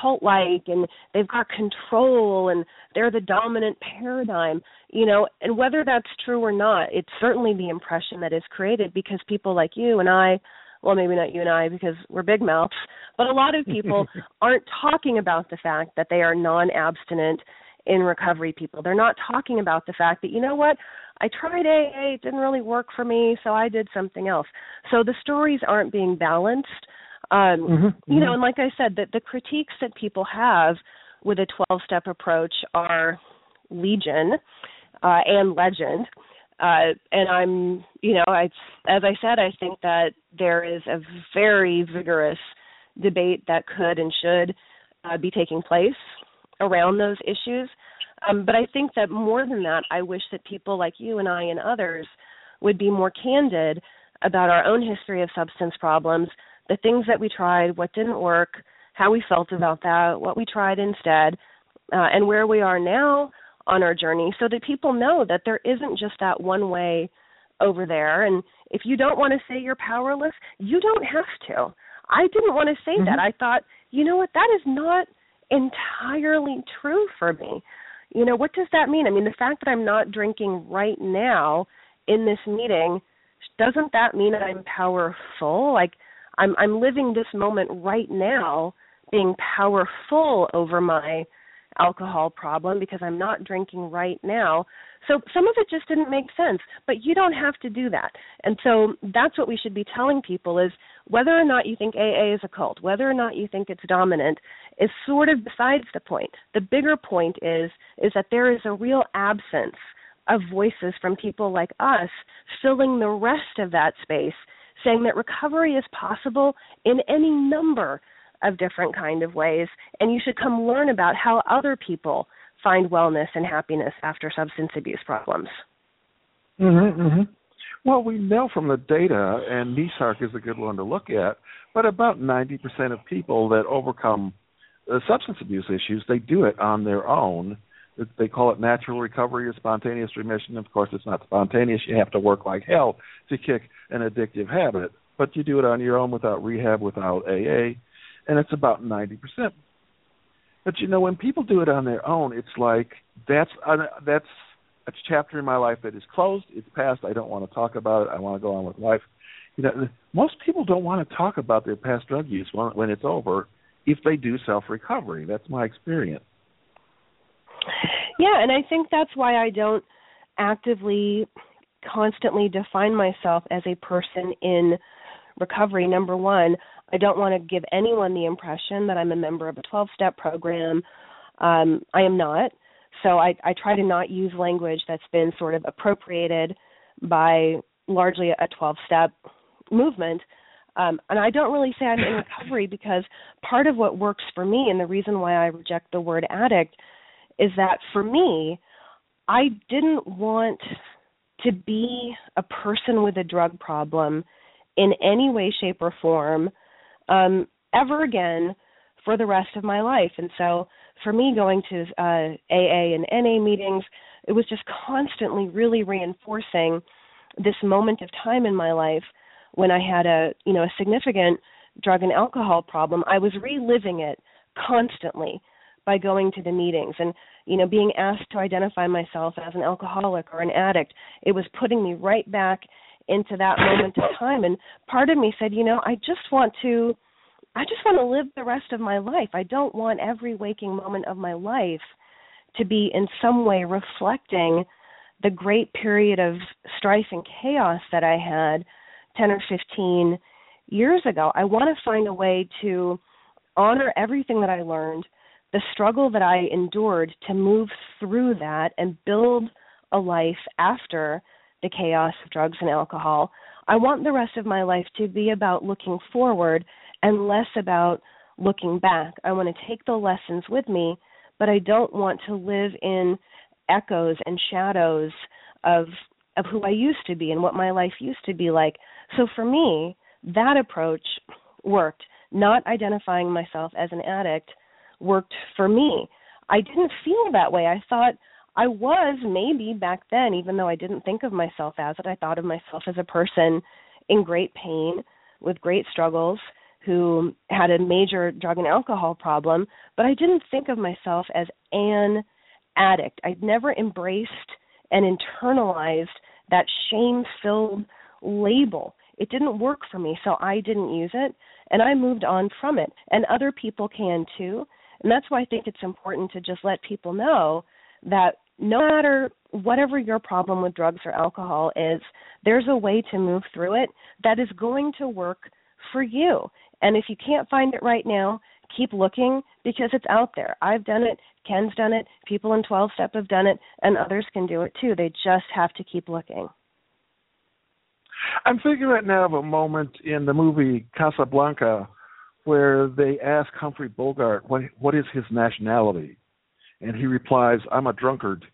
cult-like and they've got control and they're the dominant paradigm, you know, and whether that's true or not, it's certainly the impression that is created because people like you and I, well, maybe not you and I because we're big mouths, but a lot of people aren't talking about the fact that they are non-abstinent in recovery people. They're not talking about the fact that, you know what, I tried AA, it didn't really work for me, so I did something else. So the stories aren't being balanced. You know, and like I said, that the critiques that people have with a 12-step approach are legion and legend. And I'm, you know, as I said, I think that there is a very vigorous debate that could and should be taking place around those issues. But I think that more than that, I wish that people like you and I and others would be more candid about our own history of substance problems, the things that we tried, what didn't work, how we felt about that, what we tried instead, and where we are now on our journey so that people know that there isn't just that one way over there. And if you don't want to say you're powerless, you don't have to. I didn't want to say that. I thought, you know what, that is not entirely true for me. You know, what does that mean? I mean, the fact that I'm not drinking right now in this meeting, doesn't that mean that I'm powerful? Like, I'm living this moment right now being powerful over my alcohol problem because I'm not drinking right now. So some of it just didn't make sense, but you don't have to do that. And so that's what we should be telling people is whether or not you think AA is a cult, whether or not you think it's dominant is sort of besides the point. The bigger point is that there is a real absence of voices from people like us filling the rest of that space, saying that recovery is possible in any number of different kind of ways, and you should come learn about how other people find wellness and happiness after substance abuse problems. Well, we know from the data, and NESARC is a good one to look at, but about 90% of people that overcome substance abuse issues, they do it on their own. They call it natural recovery or spontaneous remission. Of course, it's not spontaneous. You have to work like hell to kick an addictive habit, but you do it on your own without rehab, without AA. and it's about 90%. But, you know, when people do it on their own, it's like that's a chapter in my life that is closed, it's past, I don't want to talk about it, I want to go on with life. You know, most people don't want to talk about their past drug use when it's over if they do self-recovery. That's my experience. Yeah, and I think that's why I don't actively, constantly define myself as a person in recovery. Number one, I don't want to give anyone the impression that I'm a member of a 12-step program. I am not. So I try to not use language that's been sort of appropriated by largely a 12-step movement. And I don't really say I'm in recovery because part of what works for me and the reason why I reject the word addict is that for me, I didn't want to be a person with a drug problem in any way, shape, or form ever again for the rest of my life. And so for me, going to AA and NA meetings, it was just constantly really reinforcing this moment of time in my life when I had a significant drug and alcohol problem. I was reliving it constantly by going to the meetings and, you know, being asked to identify myself as an alcoholic or an addict. It was putting me right back into that moment of time. And part of me said, you know, I just want to live the rest of my life. I don't want every waking moment of my life to be in some way reflecting the great period of strife and chaos that I had 10 or 15 years ago. I want to find a way to honor everything that I learned, the struggle that I endured to move through that and build a life after the chaos of drugs and alcohol. I want the rest of my life to be about looking forward and less about looking back. I want to take the lessons with me, but I don't want to live in echoes and shadows of who I used to be and what my life used to be like. So for me, that approach worked. Not identifying myself as an addict worked for me. I didn't feel that way. I thought I was maybe back then, even though I didn't think of myself as it. I thought of myself as a person in great pain with great struggles who had a major drug and alcohol problem, but I didn't think of myself as an addict. I'd never embraced and internalized that shame-filled label. It didn't work for me, so I didn't use it, and I moved on from it. And other people can too. And that's why I think it's important to just let people know that no matter whatever your problem with drugs or alcohol is, there's a way to move through it that is going to work for you. And if you can't find it right now, keep looking because it's out there. I've done it. Ken's done it. People in 12-step have done it, and others can do it too. They just have to keep looking. I'm thinking right now of a moment in the movie Casablanca where they ask Humphrey Bogart what is his nationality, and he replies, "I'm a drunkard."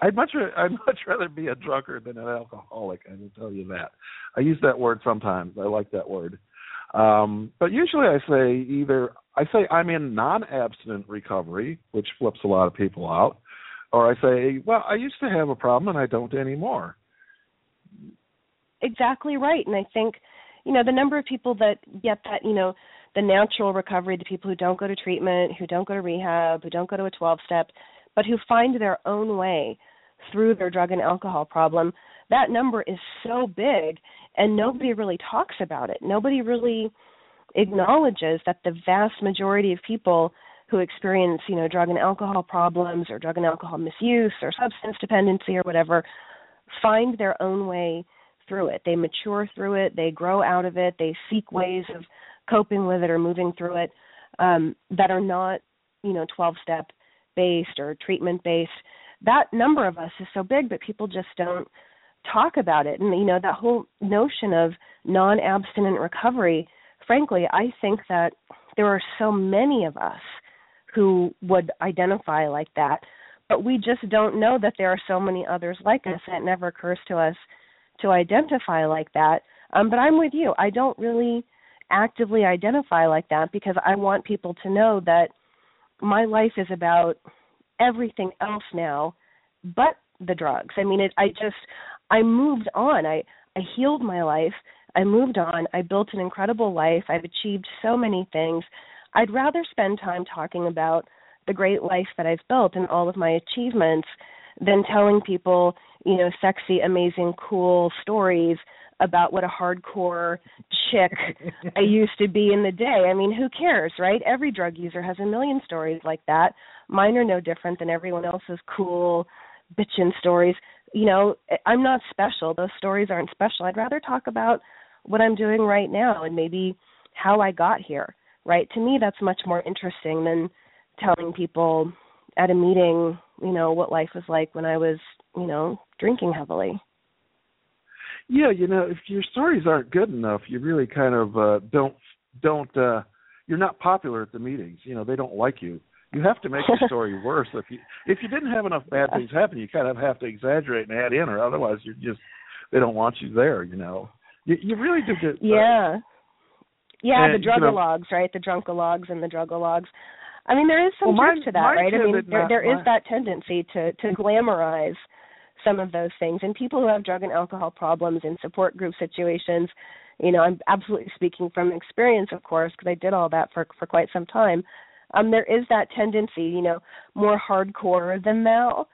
I'd much rather be a drunkard than an alcoholic, I will tell you that. I use that word sometimes. I like that word. But usually I say I'm in non-abstinent recovery, which flips a lot of people out, or I say, well, I used to have a problem and I don't anymore. Exactly right. And I think, you know, the number of people that get that, you know, the natural recovery, the people who don't go to treatment, who don't go to rehab, who don't go to a 12-step, but who find their own way through their drug and alcohol problem, that number is so big and nobody really talks about it. Nobody really acknowledges that the vast majority of people who experience, you know, drug and alcohol problems or drug and alcohol misuse or substance dependency or whatever find their own way through it. They mature through it. They grow out of it. They seek ways of coping with it or moving through it that are not, you know, 12-step based or treatment based. That number of us is so big, but people just don't talk about it. And, you know, that whole notion of non-abstinent recovery, frankly, I think that there are so many of us who would identify like that, but we just don't know that there are so many others like us, and it never occurs to us to identify like that. But I'm with you. I don't really actively identify like that because I want people to know that my life is about everything else now but the drugs. I mean, I moved on. I healed my life. I moved on. I built an incredible life. I've achieved so many things. I'd rather spend time talking about the great life that I've built and all of my achievements than telling people, you know, sexy, amazing, cool stories about what a hardcore chick I used to be in the day. I mean, who cares, right? Every drug user has a million stories like that. Mine are no different than everyone else's cool bitchin' stories. You know, I'm not special. Those stories aren't special. I'd rather talk about what I'm doing right now and maybe how I got here, right? To me, that's much more interesting than telling people at a meeting, you know, what life was like when I was, you know, drinking heavily. Yeah, you know, if your stories aren't good enough, you really kind of you're not popular at the meetings. You know, they don't like you. You have to make your story worse. If you didn't have enough bad things happen, you kind of have to exaggerate and add in, or otherwise you're just, they don't want you there, you know. You really do get... Yeah. Yeah, and, the drugologues, you know, right? The drunkologues and the drugologues. I mean, there is some truth to that, right? I mean, there is that tendency to glamorize some of those things. And people who have drug and alcohol problems in support group situations, you know, I'm absolutely speaking from experience, of course, because I did all that for quite some time. There is that tendency, you know, more hardcore than thou,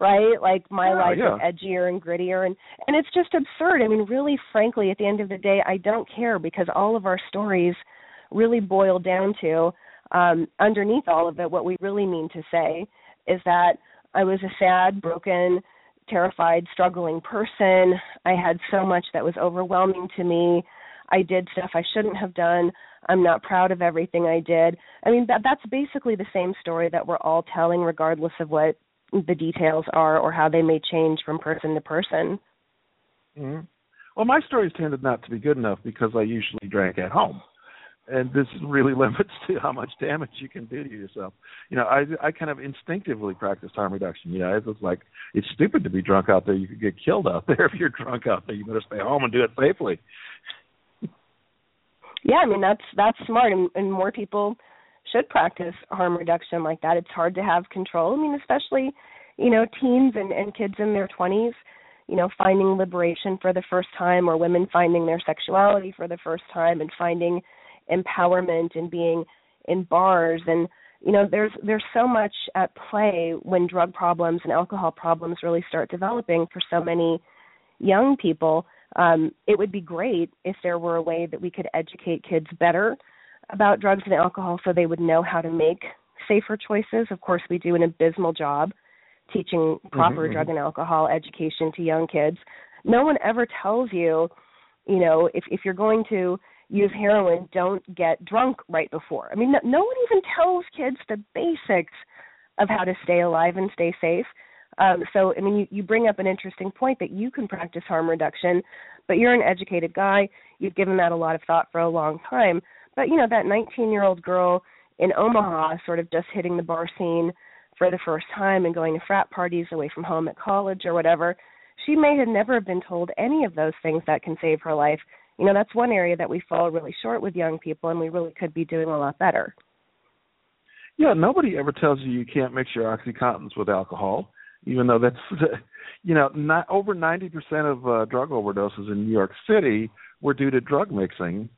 right? Like my life is edgier and grittier. And it's just absurd. I mean, really, frankly, at the end of the day, I don't care, because all of our stories really boil down to, underneath all of it, what we really mean to say is that I was a sad, broken, terrified, struggling person. I had so much that was overwhelming to me. I did stuff I shouldn't have done. I'm not proud of everything I did. I mean, that's basically the same story that we're all telling, regardless of what the details are or how they may change from person to person. Mm-hmm. Well, my stories tended not to be good enough because I usually drank at home. And this really limits to how much damage you can do to yourself. You know, I kind of instinctively practiced harm reduction. You know, it was like, it's stupid to be drunk out there. You could get killed out there. If you're drunk out there, you better stay home and do it safely. Yeah, I mean, that's smart. And more people should practice harm reduction like that. It's hard to have control. I mean, especially, you know, teens and kids in their 20s, you know, finding liberation for the first time, or women finding their sexuality for the first time and finding empowerment and being in bars. And, you know, there's so much at play when drug problems and alcohol problems really start developing for so many young people. It would be great if there were a way that we could educate kids better about drugs and alcohol so they would know how to make safer choices. Of course, we do an abysmal job teaching proper drug and alcohol education to young kids. No one ever tells you, you know, if you're going to use heroin, don't get drunk right before. I mean, no one even tells kids the basics of how to stay alive and stay safe. So, I mean, you bring up an interesting point that you can practice harm reduction, but you're an educated guy. You've given that a lot of thought for a long time. But, you know, that 19-year-old girl in Omaha sort of just hitting the bar scene for the first time and going to frat parties away from home at college or whatever, she may have never been told any of those things that can save her life. You know, that's one area that we fall really short with young people, and we really could be doing a lot better. Yeah, nobody ever tells you you can't mix your OxyContins with alcohol, even though that's, you know, not over 90% of drug overdoses in New York City were due to drug mixing.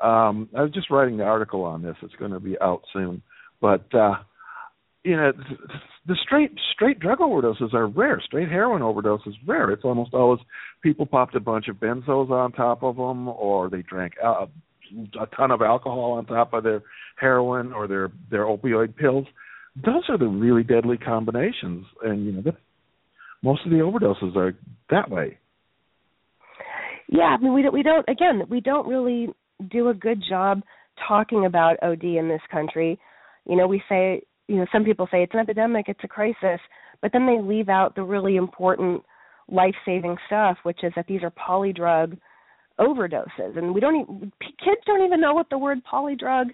I was just writing the article on this. It's going to be out soon. But, you know, the straight drug overdoses are rare. Straight heroin overdose is rare. It's almost always people popped a bunch of benzos on top of them, or they drank a ton of alcohol on top of their heroin or their opioid pills. Those are the really deadly combinations, and, you know, most of the overdoses are that way. Yeah, I mean, we don't really do a good job talking about OD in this country. You know, we say, you know, some people say it's an epidemic, it's a crisis, but then they leave out the really important life-saving stuff, which is that these are polydrug overdoses. And kids don't even know what the word polydrug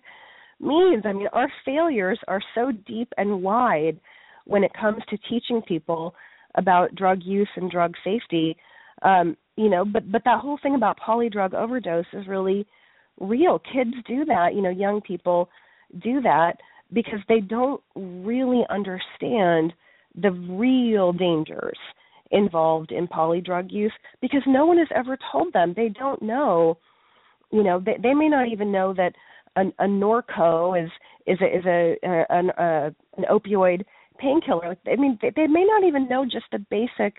means. I mean, our failures are so deep and wide when it comes to teaching people about drug use and drug safety, you know, but that whole thing about polydrug overdose is really real. Kids do that, you know, young people do that, because they don't really understand the real dangers involved in polydrug use because no one has ever told them. They don't know. You know, they may not even know that a Norco is an opioid painkiller. I mean, they may not even know just the basic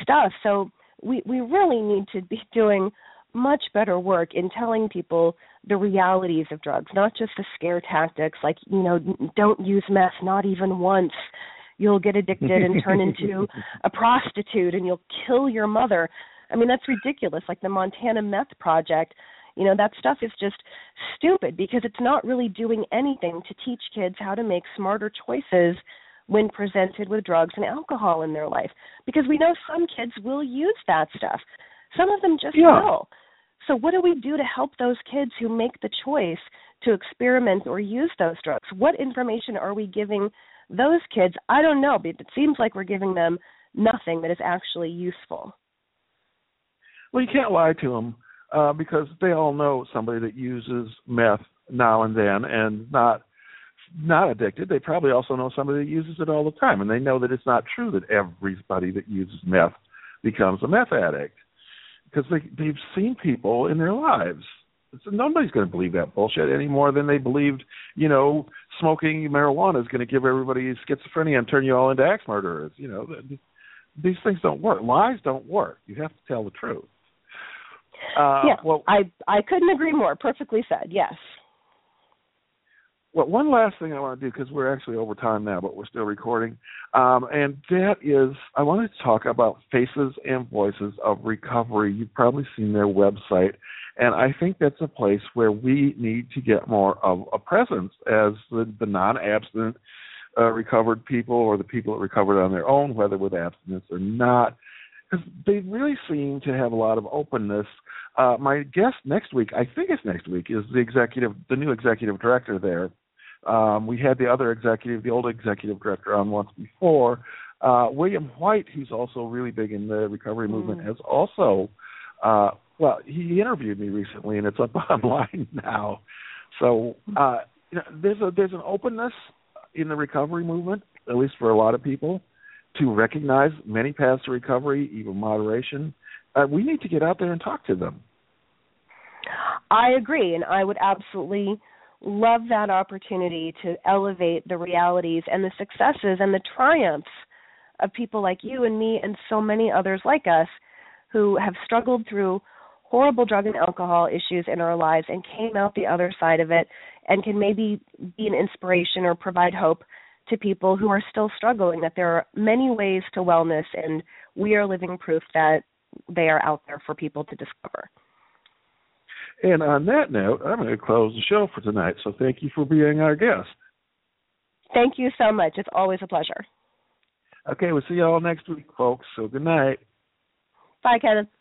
stuff. So we really need to be doing much better work in telling people the realities of drugs, not just the scare tactics like, you know, don't use meth, not even once. You'll get addicted and turn into a prostitute and you'll kill your mother. I mean, that's ridiculous. Like the Montana Meth Project, you know, that stuff is just stupid because it's not really doing anything to teach kids how to make smarter choices when presented with drugs and alcohol in their life, because we know some kids will use that stuff. Some of them just will. So what do we do to help those kids who make the choice to experiment or use those drugs? What information are we giving those kids? I don't know, but it seems like we're giving them nothing that is actually useful. Well, you can't lie to them because they all know somebody that uses meth now and then and not addicted. They probably also know somebody that uses it all the time, and they know that it's not true that everybody that uses meth becomes a meth addict because they've seen people in their lives. So nobody's going to believe that bullshit any more than they believed, you know, smoking marijuana is going to give everybody schizophrenia and turn you all into axe murderers. You know, these things don't work. Lies don't work. You have to tell the truth. Well, I couldn't agree more. Perfectly said. Yes. Well, one last thing I want to do, because we're actually over time now, but we're still recording, and that is I wanted to talk about Faces and Voices of Recovery. You've probably seen their website, and I think that's a place where we need to get more of a presence as the non-abstinent recovered people or the people that recovered on their own, whether with abstinence or not, because they really seem to have a lot of openness. My guest next week, I think it's next week, is the new executive director there. We had the old executive director on once before. William White, who's also really big in the recovery movement, has also, he interviewed me recently, and it's up online now. So there's an openness in the recovery movement, at least for a lot of people, to recognize many paths to recovery, even moderation. We need to get out there and talk to them. I agree, and I would absolutely love that opportunity to elevate the realities and the successes and the triumphs of people like you and me and so many others like us who have struggled through horrible drug and alcohol issues in our lives and came out the other side of it and can maybe be an inspiration or provide hope to people who are still struggling, that there are many ways to wellness, and we are living proof that they are out there for people to discover. And on that note, I'm going to close the show for tonight. So thank you for being our guest. Thank you so much. It's always a pleasure. Okay, we'll see you all next week, folks. So good night. Bye, Kenneth.